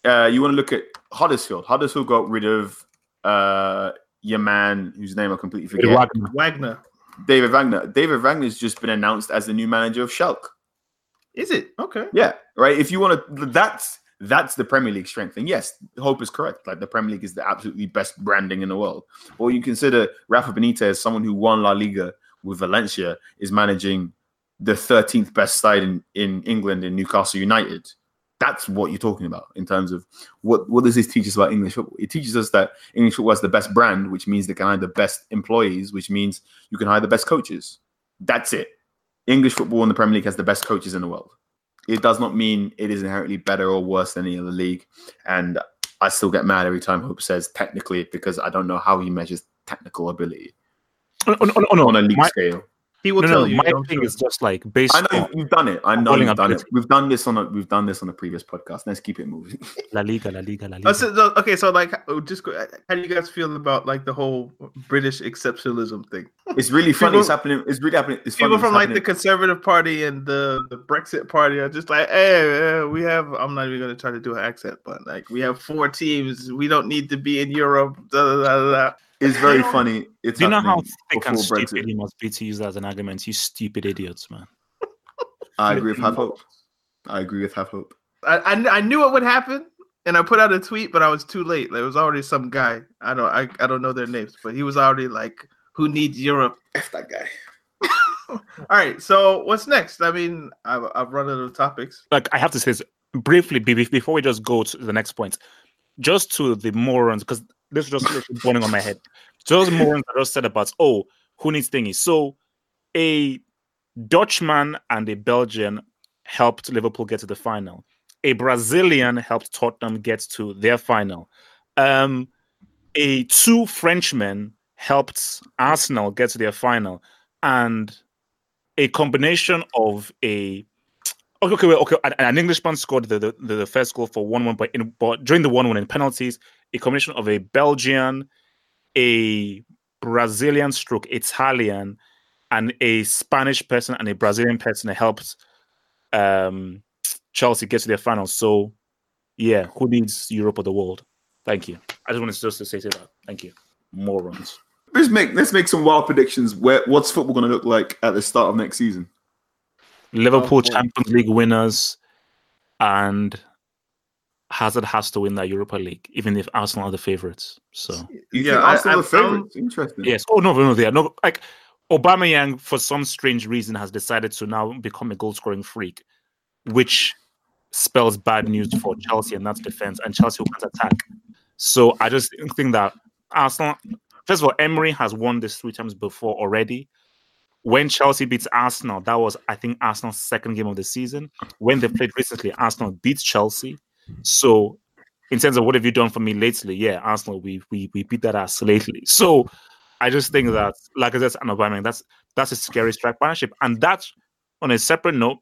Uh, you want to look at Huddersfield. Huddersfield got rid of uh, your man, whose name I completely forget. Wagner. Wagner. David Wagner. David Wagner's just been announced as the new manager of Schalke. Is it? Okay. Yeah. Right. If you want to, that's that's the Premier League strength. And yes, Hope is correct. Like the Premier League is the absolutely best branding in the world. Or you consider Rafa Benitez, someone who won La Liga with Valencia, is managing the thirteenth best side in, in England in Newcastle United. That's what you're talking about in terms of what, what does this teach us about English football? It teaches us that English football has the best brand, which means they can hire the best employees, which means you can hire the best coaches. That's it. English football in the Premier League has the best coaches in the world. It does not mean it is inherently better or worse than any other league. And I still get mad every time Hope says technically because I don't know how he measures technical ability on, on, on, on a league my- scale. He will no, tell no, you. My thing sure. is just like based. I know you've done it. I know you've done it. We've done this on a we've done this on a previous podcast. Let's keep it moving. La Liga, La Liga, La Liga. Oh, so, so, okay, so like, just go, how do you guys feel about like the whole British exceptionalism thing? It's really funny. People, it's happening. It's really happening. It's people funny. from it's like happening. the Conservative Party and the, the Brexit Party are just like, hey, we have. I'm not even going to try to do an accent, but like we have four teams. We don't need to be in Europe. Da, da, da, da. It's very funny. It's do you know how thick and stupid Brexit. he must be to use that as an argument? You stupid idiots, man. I agree with Have Hope. I agree with Have Hope. I, I I knew it would happen, and I put out a tweet, but I was too late. There was already some guy. I don't I, I don't know their names, but he was already like, who needs Europe? F that guy. All right, so what's next? I mean, I've, I've run out of topics. Like, I have to say this briefly before we just go to the next point. Just to the morons, because this is just literally burning on my head. Those morons that just said about, oh, who needs thingy? So a Dutchman and a Belgian helped Liverpool get to the final. A Brazilian helped Tottenham get to their final. Um, a two Frenchmen helped Arsenal get to their final. And a combination of a... Okay, okay, okay. An, an Englishman scored the, the, the first goal for one one, but, in, but during the one one in penalties, a combination of a Belgian, a Brazilian stroke, Italian, and a Spanish person and a Brazilian person helped... Um, Chelsea gets to their final. So, yeah, who needs Europe or the world? Thank you. I just wanted to just say that. Thank you. Morons. Let's make let's make some wild predictions. Where what's football going to look like at the start of next season? Liverpool oh, Champions boy. League winners, and Hazard has to win that Europa League, even if Arsenal are the favourites. So you yeah, think Arsenal I, are the favourites. Um, Interesting. Yes. Oh no, no, they are no. Like Aubameyang, for some strange reason, has decided to now become a goal-scoring freak, which spells bad news for Chelsea, and that's defense, and Chelsea will not attack. So I just think that Arsenal, first of all, Emery has won this three times before already. When Chelsea beats Arsenal, that was, I think, Arsenal's second game of the season. When they played recently, Arsenal beats Chelsea. So in terms of what have you done for me lately, yeah, Arsenal, we we we beat that ass lately. So I just think that, like I said, an Aubameyang, that's that's a scary strike partnership. And that's, on a separate note,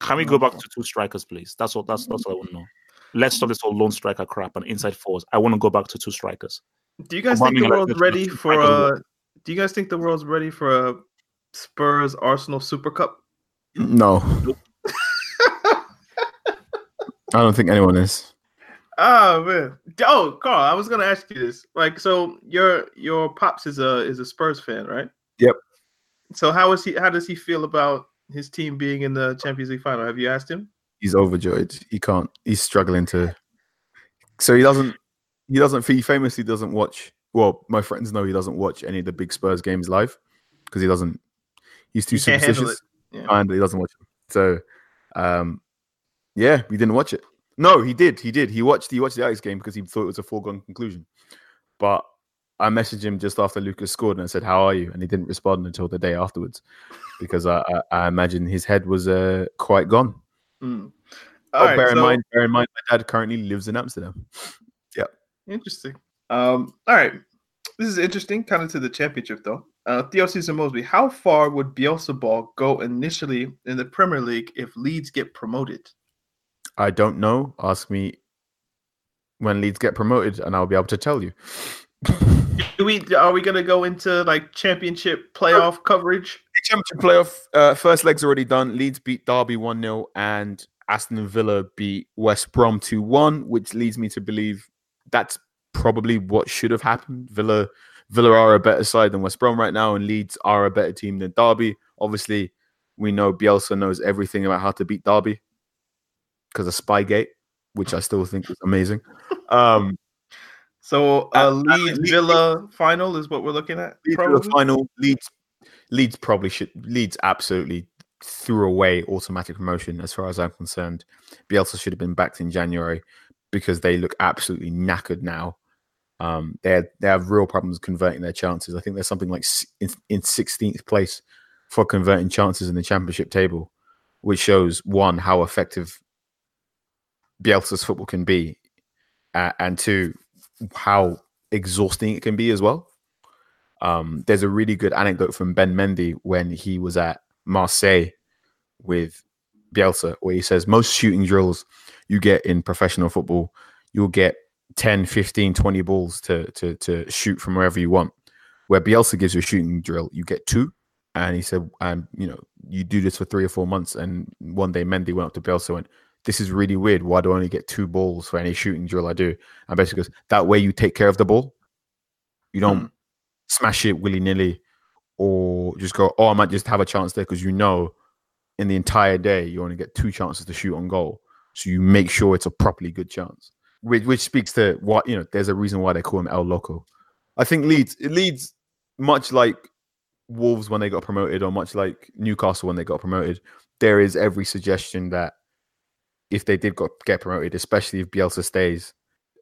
can we go back to two strikers, please? That's what that's that's what I want to know. Let's stop this whole lone striker crap and inside fours. I want to go back to two strikers. Do you guys think the world's ready for a? Do you guys think the world's ready for a Spurs Arsenal Super Cup? No, I don't think anyone is. Oh man! Oh, Carl, I was gonna ask you this. Like, so your your pops is a is a Spurs fan, right? Yep. So how is he? How does he feel about his team being in the Champions League final? Have you asked him? He's overjoyed. He can't. He's struggling to. So he doesn't. He doesn't. He famously doesn't watch. Well, my friends know he doesn't watch any of the big Spurs games live because he doesn't. He's too he superstitious, yeah. and he doesn't watch it. So, um, yeah, he didn't watch it. No, he did. He did. He watched. He watched the Ajax game because he thought it was a foregone conclusion. But I messaged him just after Lucas scored and I said, "How are you?" And he didn't respond until the day afterwards, because I, I, I imagine his head was uh, quite gone. Mm. Oh, right, bear so... in mind, bear in mind, my dad currently lives in Amsterdam. Yeah, interesting. Um, all right, this is interesting, kind of to the championship though. Uh, Theo Season Mosby, how far would Bielsa ball go initially in the Premier League if Leeds get promoted? I don't know. Ask me when Leeds get promoted, and I'll be able to tell you. Do we are we gonna go into like championship playoff coverage? The championship playoff uh, first leg's already done. Leeds beat Derby one nil and Aston Villa beat West Brom two one, which leads me to believe that's probably what should have happened. Villa Villa are a better side than West Brom right now, and Leeds are a better team than Derby. Obviously, we know Bielsa knows everything about how to beat Derby because of Spygate, which I still think is amazing. Um So a uh, Leeds Villa Leeds, final is what we're looking at. Leeds Villa final. Leeds, Leeds probably should. Leeds absolutely threw away automatic promotion, as far as I'm concerned. Bielsa should have been backed in January because they look absolutely knackered now. Um, they they have real problems converting their chances. I think they're something like in, in sixteenth place for converting chances in the championship table, which shows one how effective Bielsa's football can be, uh, and two, how exhausting it can be as well. Um, there's a really good anecdote from Ben Mendy when he was at Marseille with Bielsa, where he says most shooting drills you get in professional football, you'll get ten, fifteen, twenty balls to to to shoot from wherever you want. where Bielsa gives you a shooting drill, you get two. And he said, um, you know, you do this for three or four months. And one day Mendy went up to Bielsa and went, this is really weird. Why do I only get two balls for any shooting drill I do? And basically goes, that way you take care of the ball. You don't mm. smash it willy-nilly or just go, oh, I might just have a chance there, because you know in the entire day you only get two chances to shoot on goal. So you make sure it's a properly good chance, which, which speaks to what, you know, there's a reason why they call him El Loco. I think Leeds, it Leeds, much like Wolves when they got promoted, or much like Newcastle when they got promoted, there is every suggestion that if they did got, get promoted, especially if Bielsa stays,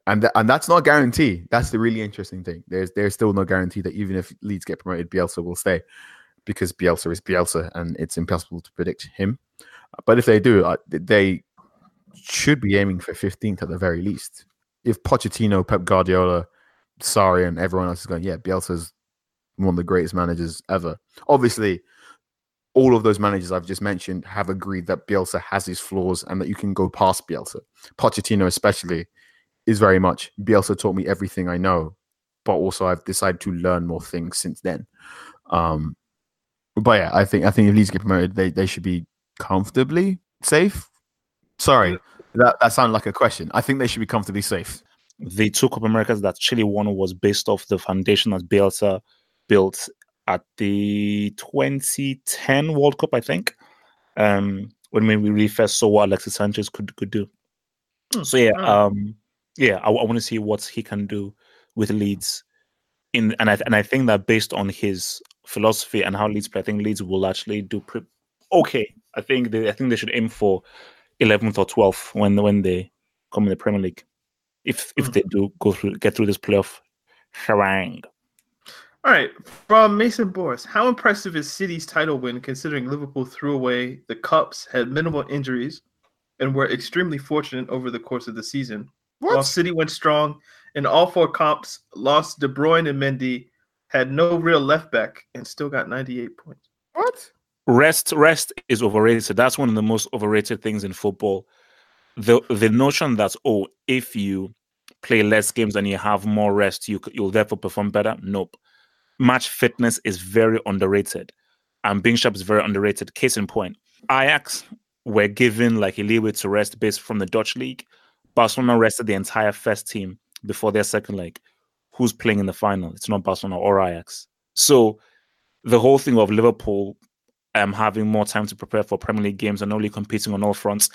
and th- and that's not a guarantee. That's the really interesting thing. There's there's still no guarantee that even if Leeds get promoted, Bielsa will stay, because Bielsa is Bielsa and it's impossible to predict him. But if they do, they should be aiming for fifteenth at the very least. If Pochettino, Pep Guardiola, Sarri and everyone else is going, yeah, Bielsa's one of the greatest managers ever. Obviously, all of those managers I've just mentioned have agreed that Bielsa has his flaws and that you can go past Bielsa. Pochettino especially is very much, Bielsa taught me everything I know, but also I've decided to learn more things since then. Um, but yeah, I think I think if Leeds get promoted, they, they should be comfortably safe. Sorry, that, that sounded like a question. I think they should be comfortably safe. The two Copa Americas that Chile won was based off the foundation that Bielsa built at the twenty ten World Cup, I think, um, when we really first saw what Alexis Sanchez could could do. So yeah, um, yeah, I, I want to see what he can do with Leeds, in and I and I think that based on his philosophy and how Leeds play, I think Leeds will actually do pre- okay. I think they I think they should aim for eleventh or twelfth when when they come in the Premier League, if if they do go through get through this playoff harangue. All right, from Mason Boris, how impressive is City's title win considering Liverpool threw away the cups, had minimal injuries, and were extremely fortunate over the course of the season? What? While City went strong in all four comps, lost De Bruyne and Mendy, had no real left back, and still got ninety-eight points. What? Rest rest is overrated. That's one of the most overrated things in football. The the notion that, oh, if you play less games and you have more rest, you you'll therefore perform better. Nope. Match fitness is very underrated, and being sharp is very underrated. Case in point, Ajax were given like a leeway to rest based from the Dutch league. Barcelona rested the entire first team before their second leg. Who's playing in the final? It's not Barcelona or Ajax. So the whole thing of Liverpool um, having more time to prepare for Premier League games and only competing on all fronts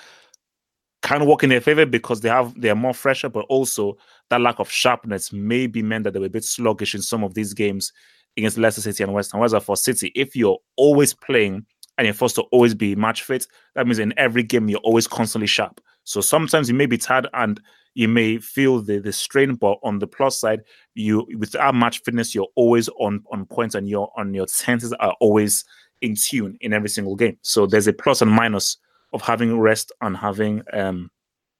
kind of work in their favor, because they have they are more fresher, but also that lack of sharpness maybe meant that they were a bit sluggish in some of these games against Leicester City and West Ham. Whereas for City, if you're always playing and you're forced to always be match fit, that means in every game you're always constantly sharp. So sometimes you may be tired and you may feel the, the strain, but on the plus side, you with our match fitness, you're always on, on points and you're on your senses are always in tune in every single game. So there's a plus and minus of having rest and having um,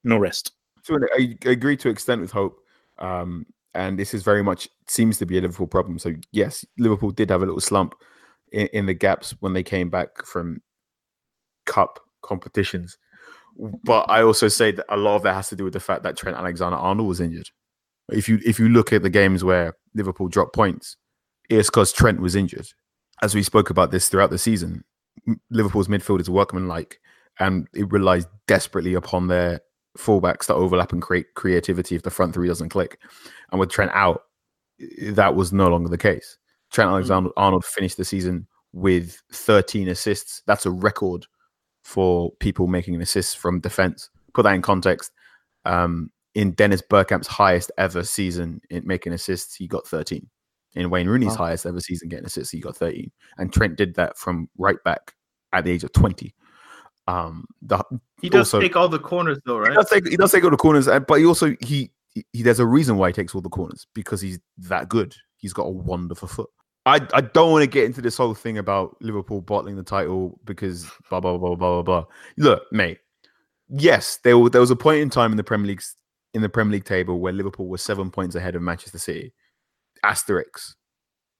no rest. So I agree to extent with Hope. Um, and this is very much seems to be a Liverpool problem. So yes, Liverpool did have a little slump in, in the gaps when they came back from cup competitions. But I also say that a lot of that has to do with the fact that Trent Alexander-Arnold was injured. If you if you look at the games where Liverpool dropped points, it's because Trent was injured. As we spoke about this throughout the season, Liverpool's midfield is workmanlike, and it relies desperately upon their fullbacks to overlap and create creativity if the front three doesn't click. And with Trent out, that was no longer the case. Trent Alexander-Arnold finished the season with thirteen assists. That's a record for people making assists from defence. Put that in context. Um, in Dennis Bergkamp's highest ever season in making assists, he got thirteen. In Wayne Rooney's wow. highest ever season getting assists, he got thirteen. And Trent did that from right back at the age of twenty. Um, the, he does also, take all the corners, though, right? He does take, he does take all the corners, but he also he, he there's a reason why he takes all the corners, because he's that good. He's got a wonderful foot. I I don't want to get into this whole thing about Liverpool bottling the title because blah blah blah blah blah blah. Look, mate. Yes, there was there was a point in time in the Premier League in the Premier League table where Liverpool was seven points ahead of Manchester City. Asterix.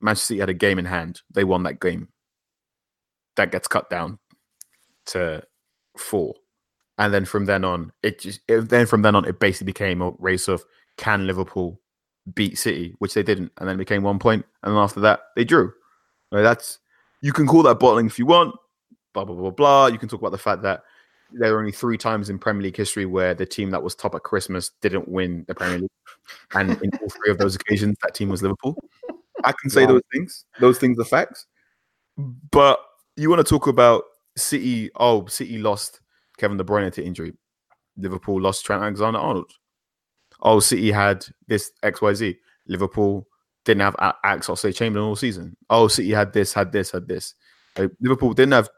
Manchester City had a game in hand. They won that game. That gets cut down to four, and then from then on it just it, then from then on it basically became a race of can Liverpool beat City, which they didn't, and then it became one point, and then after that they drew. Right, that's you can call that bottling if you want. Blah blah blah blah. You can talk about the fact that there were only three times in Premier League history where the team that was top at Christmas didn't win the Premier League, and in all three of those occasions, that team was Liverpool. I can say wow. those things. Those things are facts. But you want to talk about City? Oh, City lost Kevin De Bruyne to injury. Liverpool lost Trent Alexander-Arnold. Oh, City had this X Y Z. Liverpool didn't have Axe Oxlade-Chamberlain all season. Oh, City had this, had this, had this. Like, Liverpool didn't have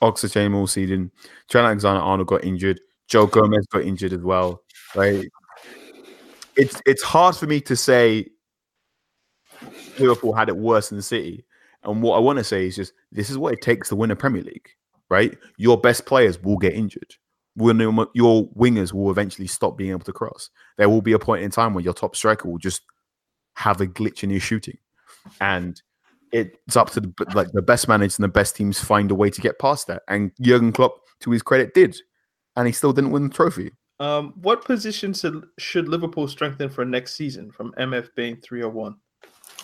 Oxlade-Chamberlain all season. Trent Alexander-Arnold got injured. Joe Gomez got injured as well. Like, it's it's hard for me to say Liverpool had it worse than City. And what I want to say is just this is what it takes to win a Premier League, right? Your best players will get injured. When your wingers will eventually stop being able to cross. There will be a point in time where your top striker will just have a glitch in his shooting, and it's up to the, like the best managers and the best teams find a way to get past that. And Jurgen Klopp, to his credit, did, and he still didn't win the trophy. Um, what position should, should Liverpool strengthen for next season? From M F Bain three oh one.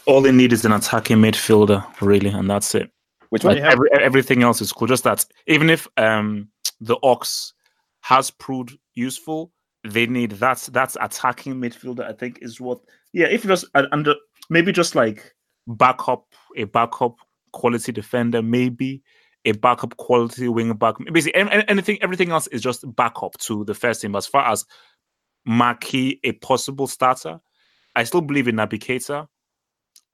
All they need is an attacking midfielder, really, and that's it. Which like, have- every, everything else is cool. Just that, even if um, the Ox has proved useful, they need that's that's attacking midfielder, I think, is what yeah if just under maybe just like backup a backup quality defender, maybe a backup quality wing back, basically anything everything else is just backup to the first team. As far as Marquee, a possible starter, I still believe in Naby Keita.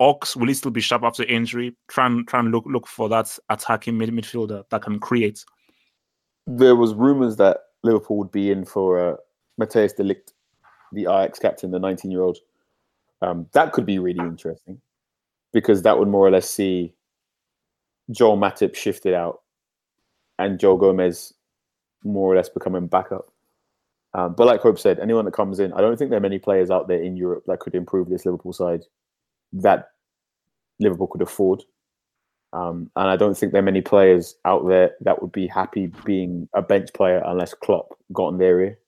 Ox, will he still be sharp after injury? Try and try and look look for that attacking mid midfielder that can create. There was rumors that Liverpool would be in for uh, Matthijs de Ligt, the Ajax captain, the nineteen-year-old. Um, that could be really interesting because that would more or less see Joel Matip shifted out and Joe Gomez more or less becoming backup. Um, but like Hope said, anyone that comes in, I don't think there are many players out there in Europe that could improve this Liverpool side that Liverpool could afford. Um, and I don't think there are many players out there that would be happy being a bench player unless Klopp got in their ear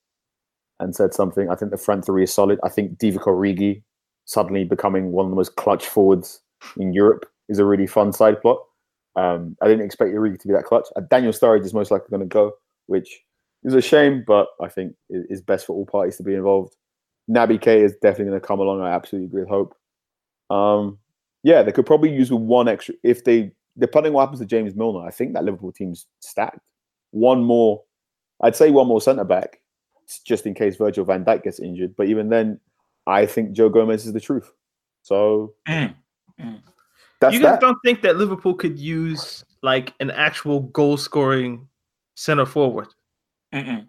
and said something. I think the front three is solid. I think Divock Origi suddenly becoming one of the most clutch forwards in Europe is a really fun side plot. Um, I didn't expect Origi to be that clutch. Uh, Daniel Sturridge is most likely going to go, which is a shame, but I think it is best for all parties to be involved. Naby Keita is definitely going to come along. I absolutely agree with Hope. Um, yeah, they could probably use one extra if they. Depending on what happens to James Milner, I think that Liverpool team's stacked. One more, I'd say one more centre-back, just in case Virgil van Dijk gets injured. But even then, I think Joe Gomez is the truth. So, mm. Mm. that's You guys that. Don't think that Liverpool could use, like, an actual goal-scoring centre-forward? Mm-mm.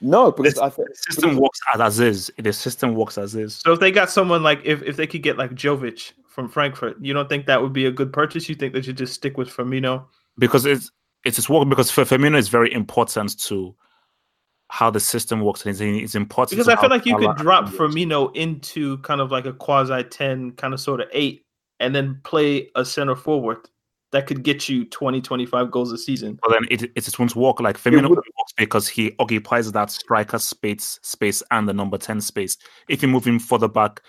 No, because this, I think... The system because, works as is. The system works as is. So if they got someone, like, if, if they could get, like, Jovic from Frankfurt, you don't think that would be a good purchase? You think that you just stick with Firmino? Because it's it's just working, because Firmino is very important to how the system works. It's, it's important. Because I feel how, like you could drop Firmino into kind of like a quasi-ten, kind of sort of eight, and then play a center forward that could get you twenty, twenty-five goals a season. But then it, it just won't work. Like Firmino only works because he occupies that striker space, space and the number ten space. If you move him further back,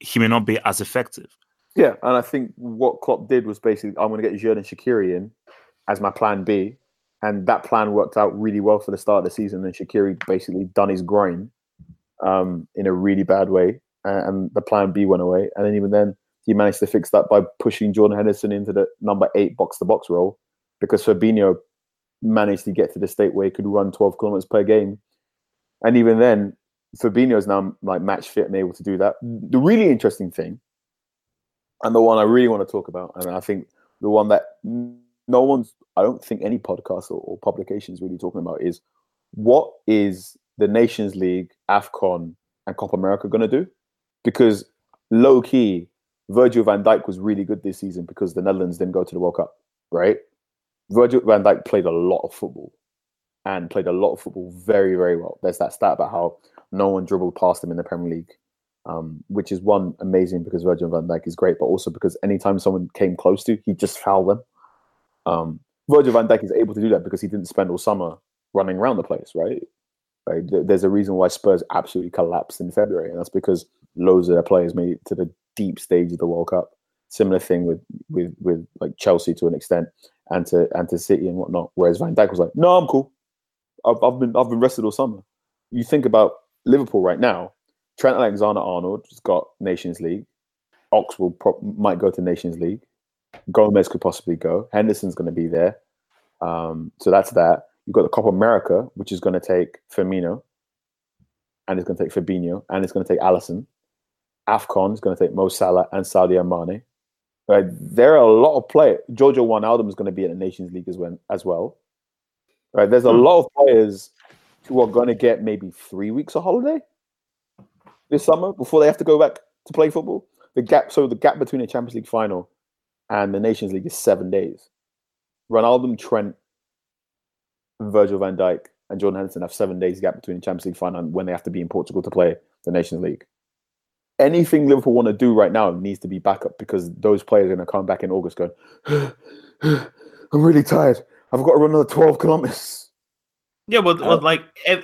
he may not be as effective. Yeah, and I think what Klopp did was basically, I'm going to get Xherdan Shaqiri in as my plan B, and that plan worked out really well for the start of the season, and Shaqiri basically done his groin um, in a really bad way, and the plan B went away, and then even then, he managed to fix that by pushing Jordan Henderson into the number eight box-to-box role, because Fabinho managed to get to the state where he could run twelve kilometers per game, and even then, Fabinho is now like match fit and able to do that. The really interesting thing, and the one I really want to talk about, and I think the one that no one's, I don't think any podcast or, or publication is really talking about, is what is the Nations League, AFCON, and Copa America going to do? Because low-key, Virgil van Dijk was really good this season because the Netherlands didn't go to the World Cup, right? Virgil van Dijk played a lot of football and played a lot of football very, very well. There's that stat about how no one dribbled past him in the Premier League. Um, which is one amazing because Virgil van Dijk is great, but also because anytime someone came close to, he just fouled them. Um, Virgil van Dijk is able to do that because he didn't spend all summer running around the place, right? Right? There's a reason why Spurs absolutely collapsed in February, and that's because loads of their players made it to the deep stage of the World Cup. Similar thing with with with like Chelsea to an extent, and to and to City and whatnot. Whereas Van Dijk was like, no, I'm cool. I've, I've been I've been rested all summer. You think about Liverpool right now. Trent Alexander-Arnold has got Nations League. Ox will pro- might go to Nations League. Gomez could possibly go. Henderson's going to be there. Um, so that's that. You've got the Copa America, which is going to take Firmino, and it's going to take Fabinho, and it's going to take Alisson. AFCON is going to take Mo Salah and Sadio Mane. Right? There are a lot of players. Giorgio Wijnaldum is going to be in the Nations League as well. As well. Right? There's a lot of players who are going to get maybe three weeks of holiday this summer before they have to go back to play football. The gap, so the gap between the Champions League final and the Nations League is seven days. Ronaldo, Trent, Virgil van Dijk, and Jordan Henderson have seven days gap between the Champions League final and when they have to be in Portugal to play the Nations League. Anything Liverpool want to do right now needs to be backup, because those players are going to come back in August going, I'm really tired. I've got to run another twelve kilometers. Yeah, well, um, like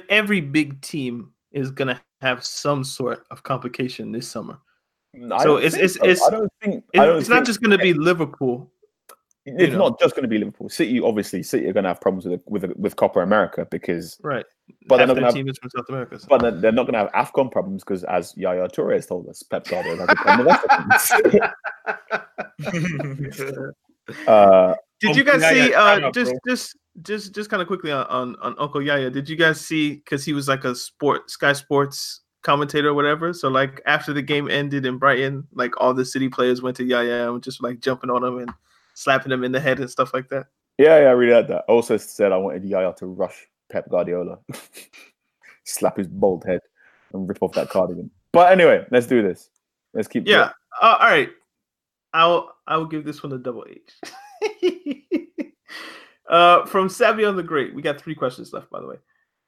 every big team is going to have some sort of complication this summer. I so it's it's so. it's I don't think, it's, I don't it's think, not just going to be Liverpool. It's know. not just going to be Liverpool. City, obviously, City are going to have problems with with with Copa America because right. But Half they're not going to have South America, so. But they're, they're not going to have AFCON problems because, as Yaya Toure has told us, Pep Guardiola has a problem with Africans. uh, Did you guys Yaya, see? Uh, just just just just kind of quickly on, on on Uncle Yaya. Did you guys see? Because he was like a sport Sky Sports commentator or whatever, so like after the game ended in Brighton, like all the City players went to Yaya and just like jumping on him and slapping him in the head and stuff like that. Yeah, yeah, I really had that. I also said I wanted Yaya to rush Pep Guardiola, slap his bald head and rip off that cardigan. But anyway, let's do this. Let's keep yeah uh, all right, I'll I'll give this one a double H. uh from Savion the Great. We got three questions left, by the way.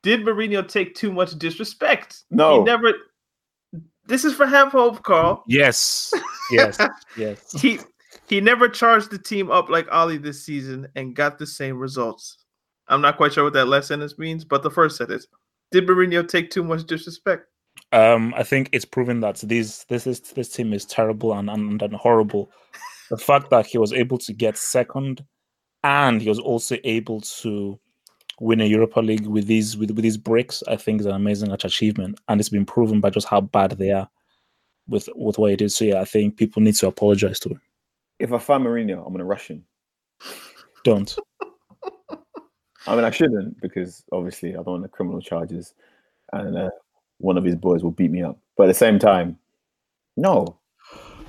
Did Mourinho take too much disrespect? No. He never. This is for Have Hope, Carl. Yes. Yes. Yes. he he never charged the team up like Ollie this season and got the same results. I'm not quite sure what that last sentence means, but the first sentence. Did Mourinho take too much disrespect? Um, I think it's proven that this this is this team is terrible and, and, and horrible. The fact that he was able to get second and he was also able to win a Europa League with these with, with these breaks, I think is an amazing achievement, and it's been proven by just how bad they are with with what it is. So yeah, I think people need to apologize to him. If I find Mourinho, I'm gonna rush him. Don't. I mean, I shouldn't, because obviously I don't want the criminal charges, and uh, one of his boys will beat me up. But at the same time, no,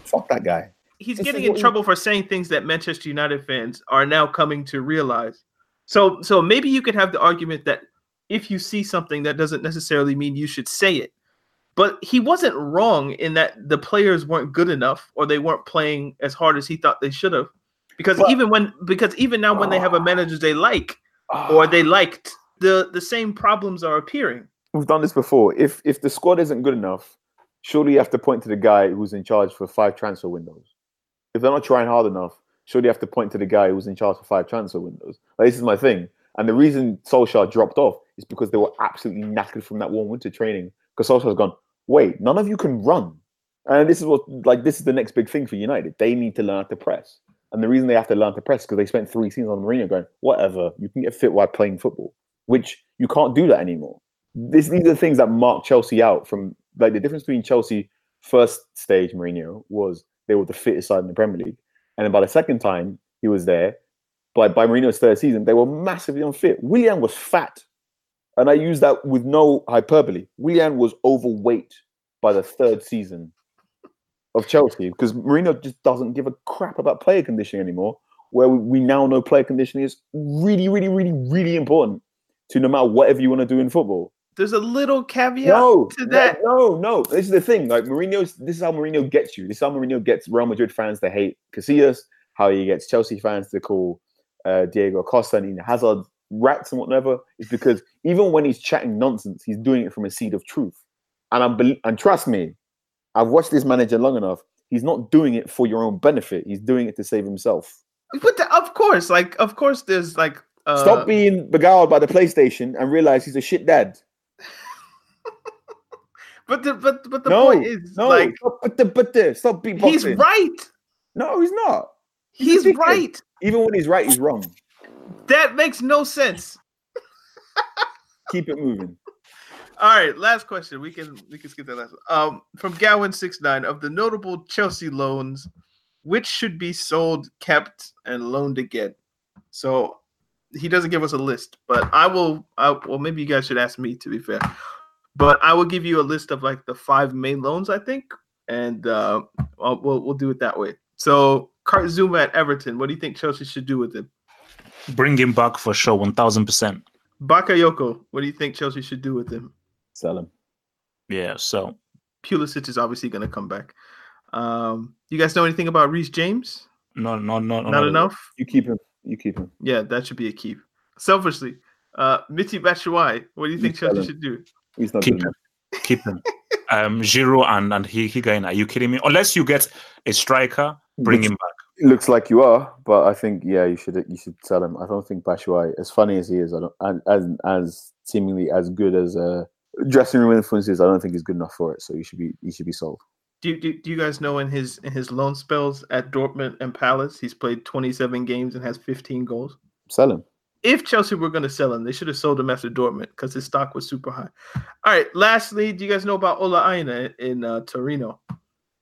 fuck that guy. He's this getting in trouble he... for saying things that Manchester United fans are now coming to realize. So so maybe you could have the argument that if you see something, that doesn't necessarily mean you should say it. But he wasn't wrong in that the players weren't good enough or they weren't playing as hard as he thought they should have. Because but, even when because even now when uh, they have a manager they like uh, or they liked, the, the same problems are appearing. We've done this before. If if the squad isn't good enough, surely you have to point to the guy who's in charge for five transfer windows. If they're not trying hard enough, surely you have to point to the guy who was in charge for five transfer windows. Like, this is my thing. And the reason Solskjaer dropped off is because they were absolutely knackered from that warm winter training. Because Solskjaer's gone, wait, none of you can run. And this is what, like, this is the next big thing for United. They need to learn how to press. And the reason they have to learn to press is because they spent three seasons on Mourinho going, whatever, you can get fit while playing football, which you can't do that anymore. This, these are the things that mark Chelsea out from, like, the difference between Chelsea first stage Mourinho was they were the fittest side in the Premier League. And then by the second time he was there, but by Mourinho's third season, they were massively unfit. Willian was fat. And I use that with no hyperbole. Willian was overweight by the third season of Chelsea because Mourinho just doesn't give a crap about player conditioning anymore, where we now know player conditioning is really, really, really, really important to no matter whatever you want to do in football. There's a little caveat no, to that. No, no, no. This is the thing. Like Mourinho's, this is how Mourinho gets you. This is how Mourinho gets Real Madrid fans to hate Casillas, how he gets Chelsea fans to call uh, Diego Costa and Eden Hazard rats and whatever. It's because even when he's chatting nonsense, he's doing it from a seed of truth. And I'm and trust me, I've watched this manager long enough. He's not doing it for your own benefit. He's doing it to save himself. But the, of course, like of course, there's like uh... stop being beguiled by the PlayStation and realize he's a shit dad. But the but but the no, point is no, like but the but the stop beatboxing. He's right. No, he's not. He's, he's right. Even when he's right, he's wrong. That makes no sense. Keep it moving. All right, last question. We can we can skip that last one. Um, from Gowan six nine, of the notable Chelsea loans, which should be sold, kept, and loaned again? So he doesn't give us a list, but I will. I, well, maybe you guys should ask me, to be fair. But I will give you a list of like the five main loans, I think, and uh, I'll, we'll we'll do it that way. So Kurt Zuma at Everton, what do you think Chelsea should do with him? Bring him back for sure, one thousand percent. Bakayoko, what do you think Chelsea should do with him? Sell him. Yeah, so Pulisic is obviously going to come back. Um, you guys know anything about Reece James? No, no, no, not no, enough. You keep him. You keep him. Yeah, that should be a keep. Selfishly, uh, Miti Batshuayi, what do you think Chelsea should do? He's not keep him. Keep him. Um, Giroud and and Higuain. Are you kidding me? Unless you get a striker, bring it's, him back. It looks like you are, but I think yeah, you should you should sell him. I don't think Batshuayi, as funny as he is, I don't, and as as seemingly as good as a. Uh, dressing room influences, I don't think he's good enough for it. So he should be he should be sold. Do you, do, do you guys know in his in his loan spells at Dortmund and Palace, he's played twenty-seven games and has fifteen goals? Sell him. If Chelsea were going to sell him, they should have sold him after Dortmund because his stock was super high. All right. Lastly, do you guys know about Ola Aina in uh, Torino?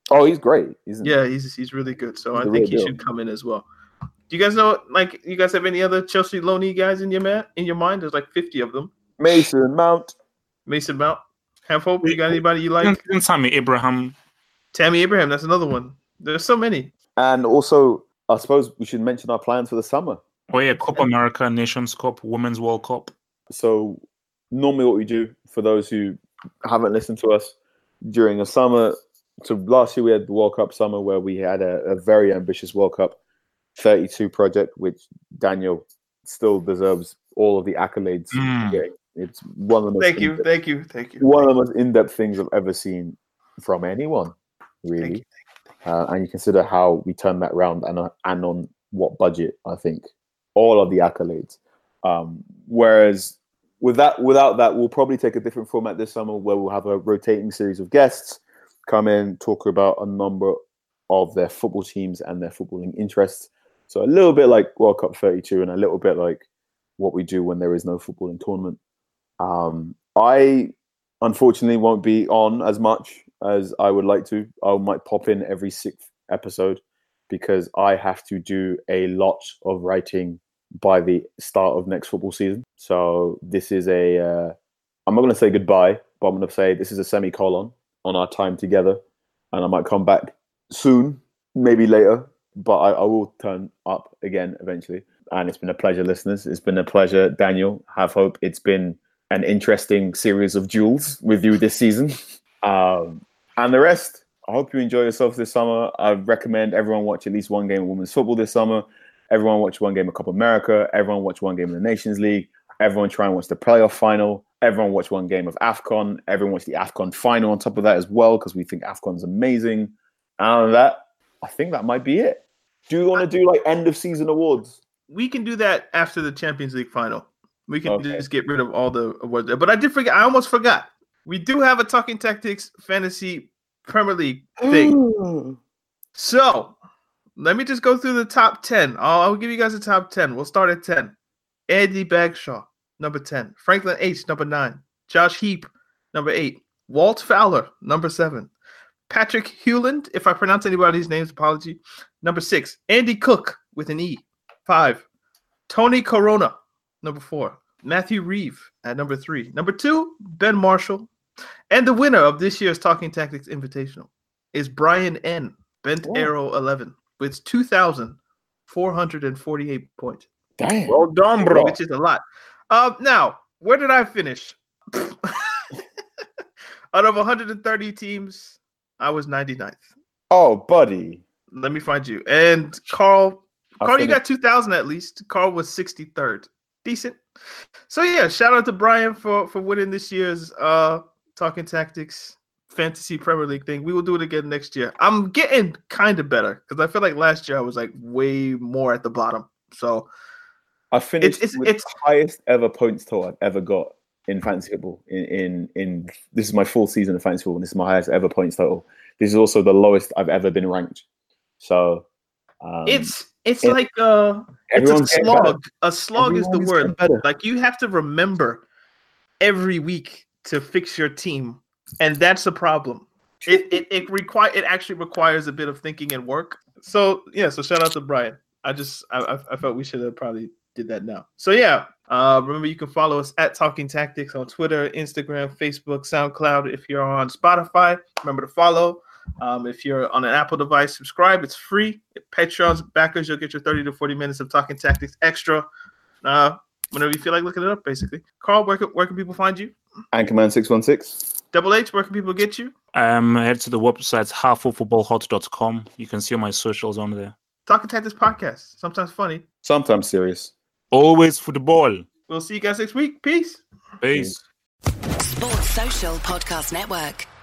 Oh, he's great. Isn't yeah, he? he's he's really good. So he's I think he deal. should come in as well. Do you guys know? Like, you guys have any other Chelsea loanee guys in your man in your mind? There's like fifty of them. Mason Mount. Mason Mount, have hope. You got anybody you like? And Tammy Abraham. Tammy Abraham, that's another one. There's so many. And also, I suppose we should mention our plans for the summer. Oh yeah, Copa America, Nations Cup, Women's World Cup. So normally what we do, for those who haven't listened to us, during the summer, so last year we had the World Cup summer where we had a, a very ambitious World Cup thirty-two project, which Daniel still deserves all of the accolades mm. he gave. It's one of the most thank you, thank you, thank you. One thank of the most in-depth things I've ever seen from anyone, really. Thank you, thank you, thank you. Uh, and you consider how we turned that round and on, and on what budget. I think all of the accolades. Um, whereas with that, without that, we'll probably take a different format this summer, where we'll have a rotating series of guests come in, talk about a number of their football teams and their footballing interests. So a little bit like World Cup thirty-two, and a little bit like what we do when there is no footballing tournament. Um, I unfortunately won't be on as much as I would like to. I might pop in every sixth episode because I have to do a lot of writing by the start of next football season. So this is a, uh, I'm not going to say goodbye, but I'm going to say this is a semicolon on our time together. And I might come back soon, maybe later, but I, I will turn up again eventually. And it's been a pleasure, listeners. It's been a pleasure, Daniel. Have hope. It's been an interesting series of duels with you this season. Um, and the rest, I hope you enjoy yourselves this summer. I recommend everyone watch at least one game of women's football this summer. Everyone watch one game of Copa America. Everyone watch one game of the Nations League. Everyone try and watch the playoff final. Everyone watch one game of AFCON. Everyone watch the AFCON final on top of that as well, because we think AFCON's amazing. And that, I think that might be it. Do you want to do like end of season awards? We can do that after the Champions League final. We can okay. just get rid of all the awards there. But I did forget. I almost forgot. We do have a Talking Tactics Fantasy Premier League thing. Ooh. So let me just go through the top ten. I'll, I'll give you guys the top ten. We'll start at ten. Eddie Bagshaw, number ten. Franklin H, number nine. Josh Heap, number eight. Walt Fowler, number seven. Patrick Hewland, if I pronounce anybody's names, apology. Number six. Andy Cook with an E. Five. Tony Corona. Number four, Matthew Reeve at number three. Number two, Ben Marshall. And the winner of this year's Talking Tactics Invitational is Brian N. Bent oh. Arrow eleven with two thousand four hundred forty-eight points. Damn. Well done, bro. Which is a lot. Um, now, where did I finish? Out of one hundred thirty teams, I was ninety-ninth. Oh, buddy. Let me find you. And Carl, Carl, you got two thousand at least. Carl was sixty-third. Decent. So yeah, shout out to Brian for, for winning this year's uh, Talking Tactics Fantasy Premier League thing. We will do it again next year. I'm getting kind of better because I feel like last year I was like way more at the bottom. So I finished it's, it's, with it's, the highest ever points total I've ever got in fantasy football. In, in in this is my fourth season of fantasy football, and this is my highest ever points total. This is also the lowest I've ever been ranked. So um, it's it's it, like uh, it's a slog. A slog everyone's is the word. Like you have to remember every week to fix your team, and that's the problem. It it it require it actually requires a bit of thinking and work. So yeah, so shout out to Brian. I just I I felt we should have probably did that now. So yeah, uh, remember you can follow us at Talking Tactics on Twitter, Instagram, Facebook, SoundCloud. If you're on Spotify, remember to follow. Um, if you're on an Apple device, subscribe. It's free. At Patreon's backers, you'll get your thirty to forty minutes of Talking Tactics extra. Uh, whenever you feel like looking it up, basically. Carl, where can, where can people find you? Anchorman six one six. Double H, where can people get you? Um, head to the website, half full football hot dot com. You can see all my socials on there. Talking Tactics Podcast. Sometimes funny. Sometimes serious. Always football. We'll see you guys next week. Peace. Peace. Sports Social Podcast Network.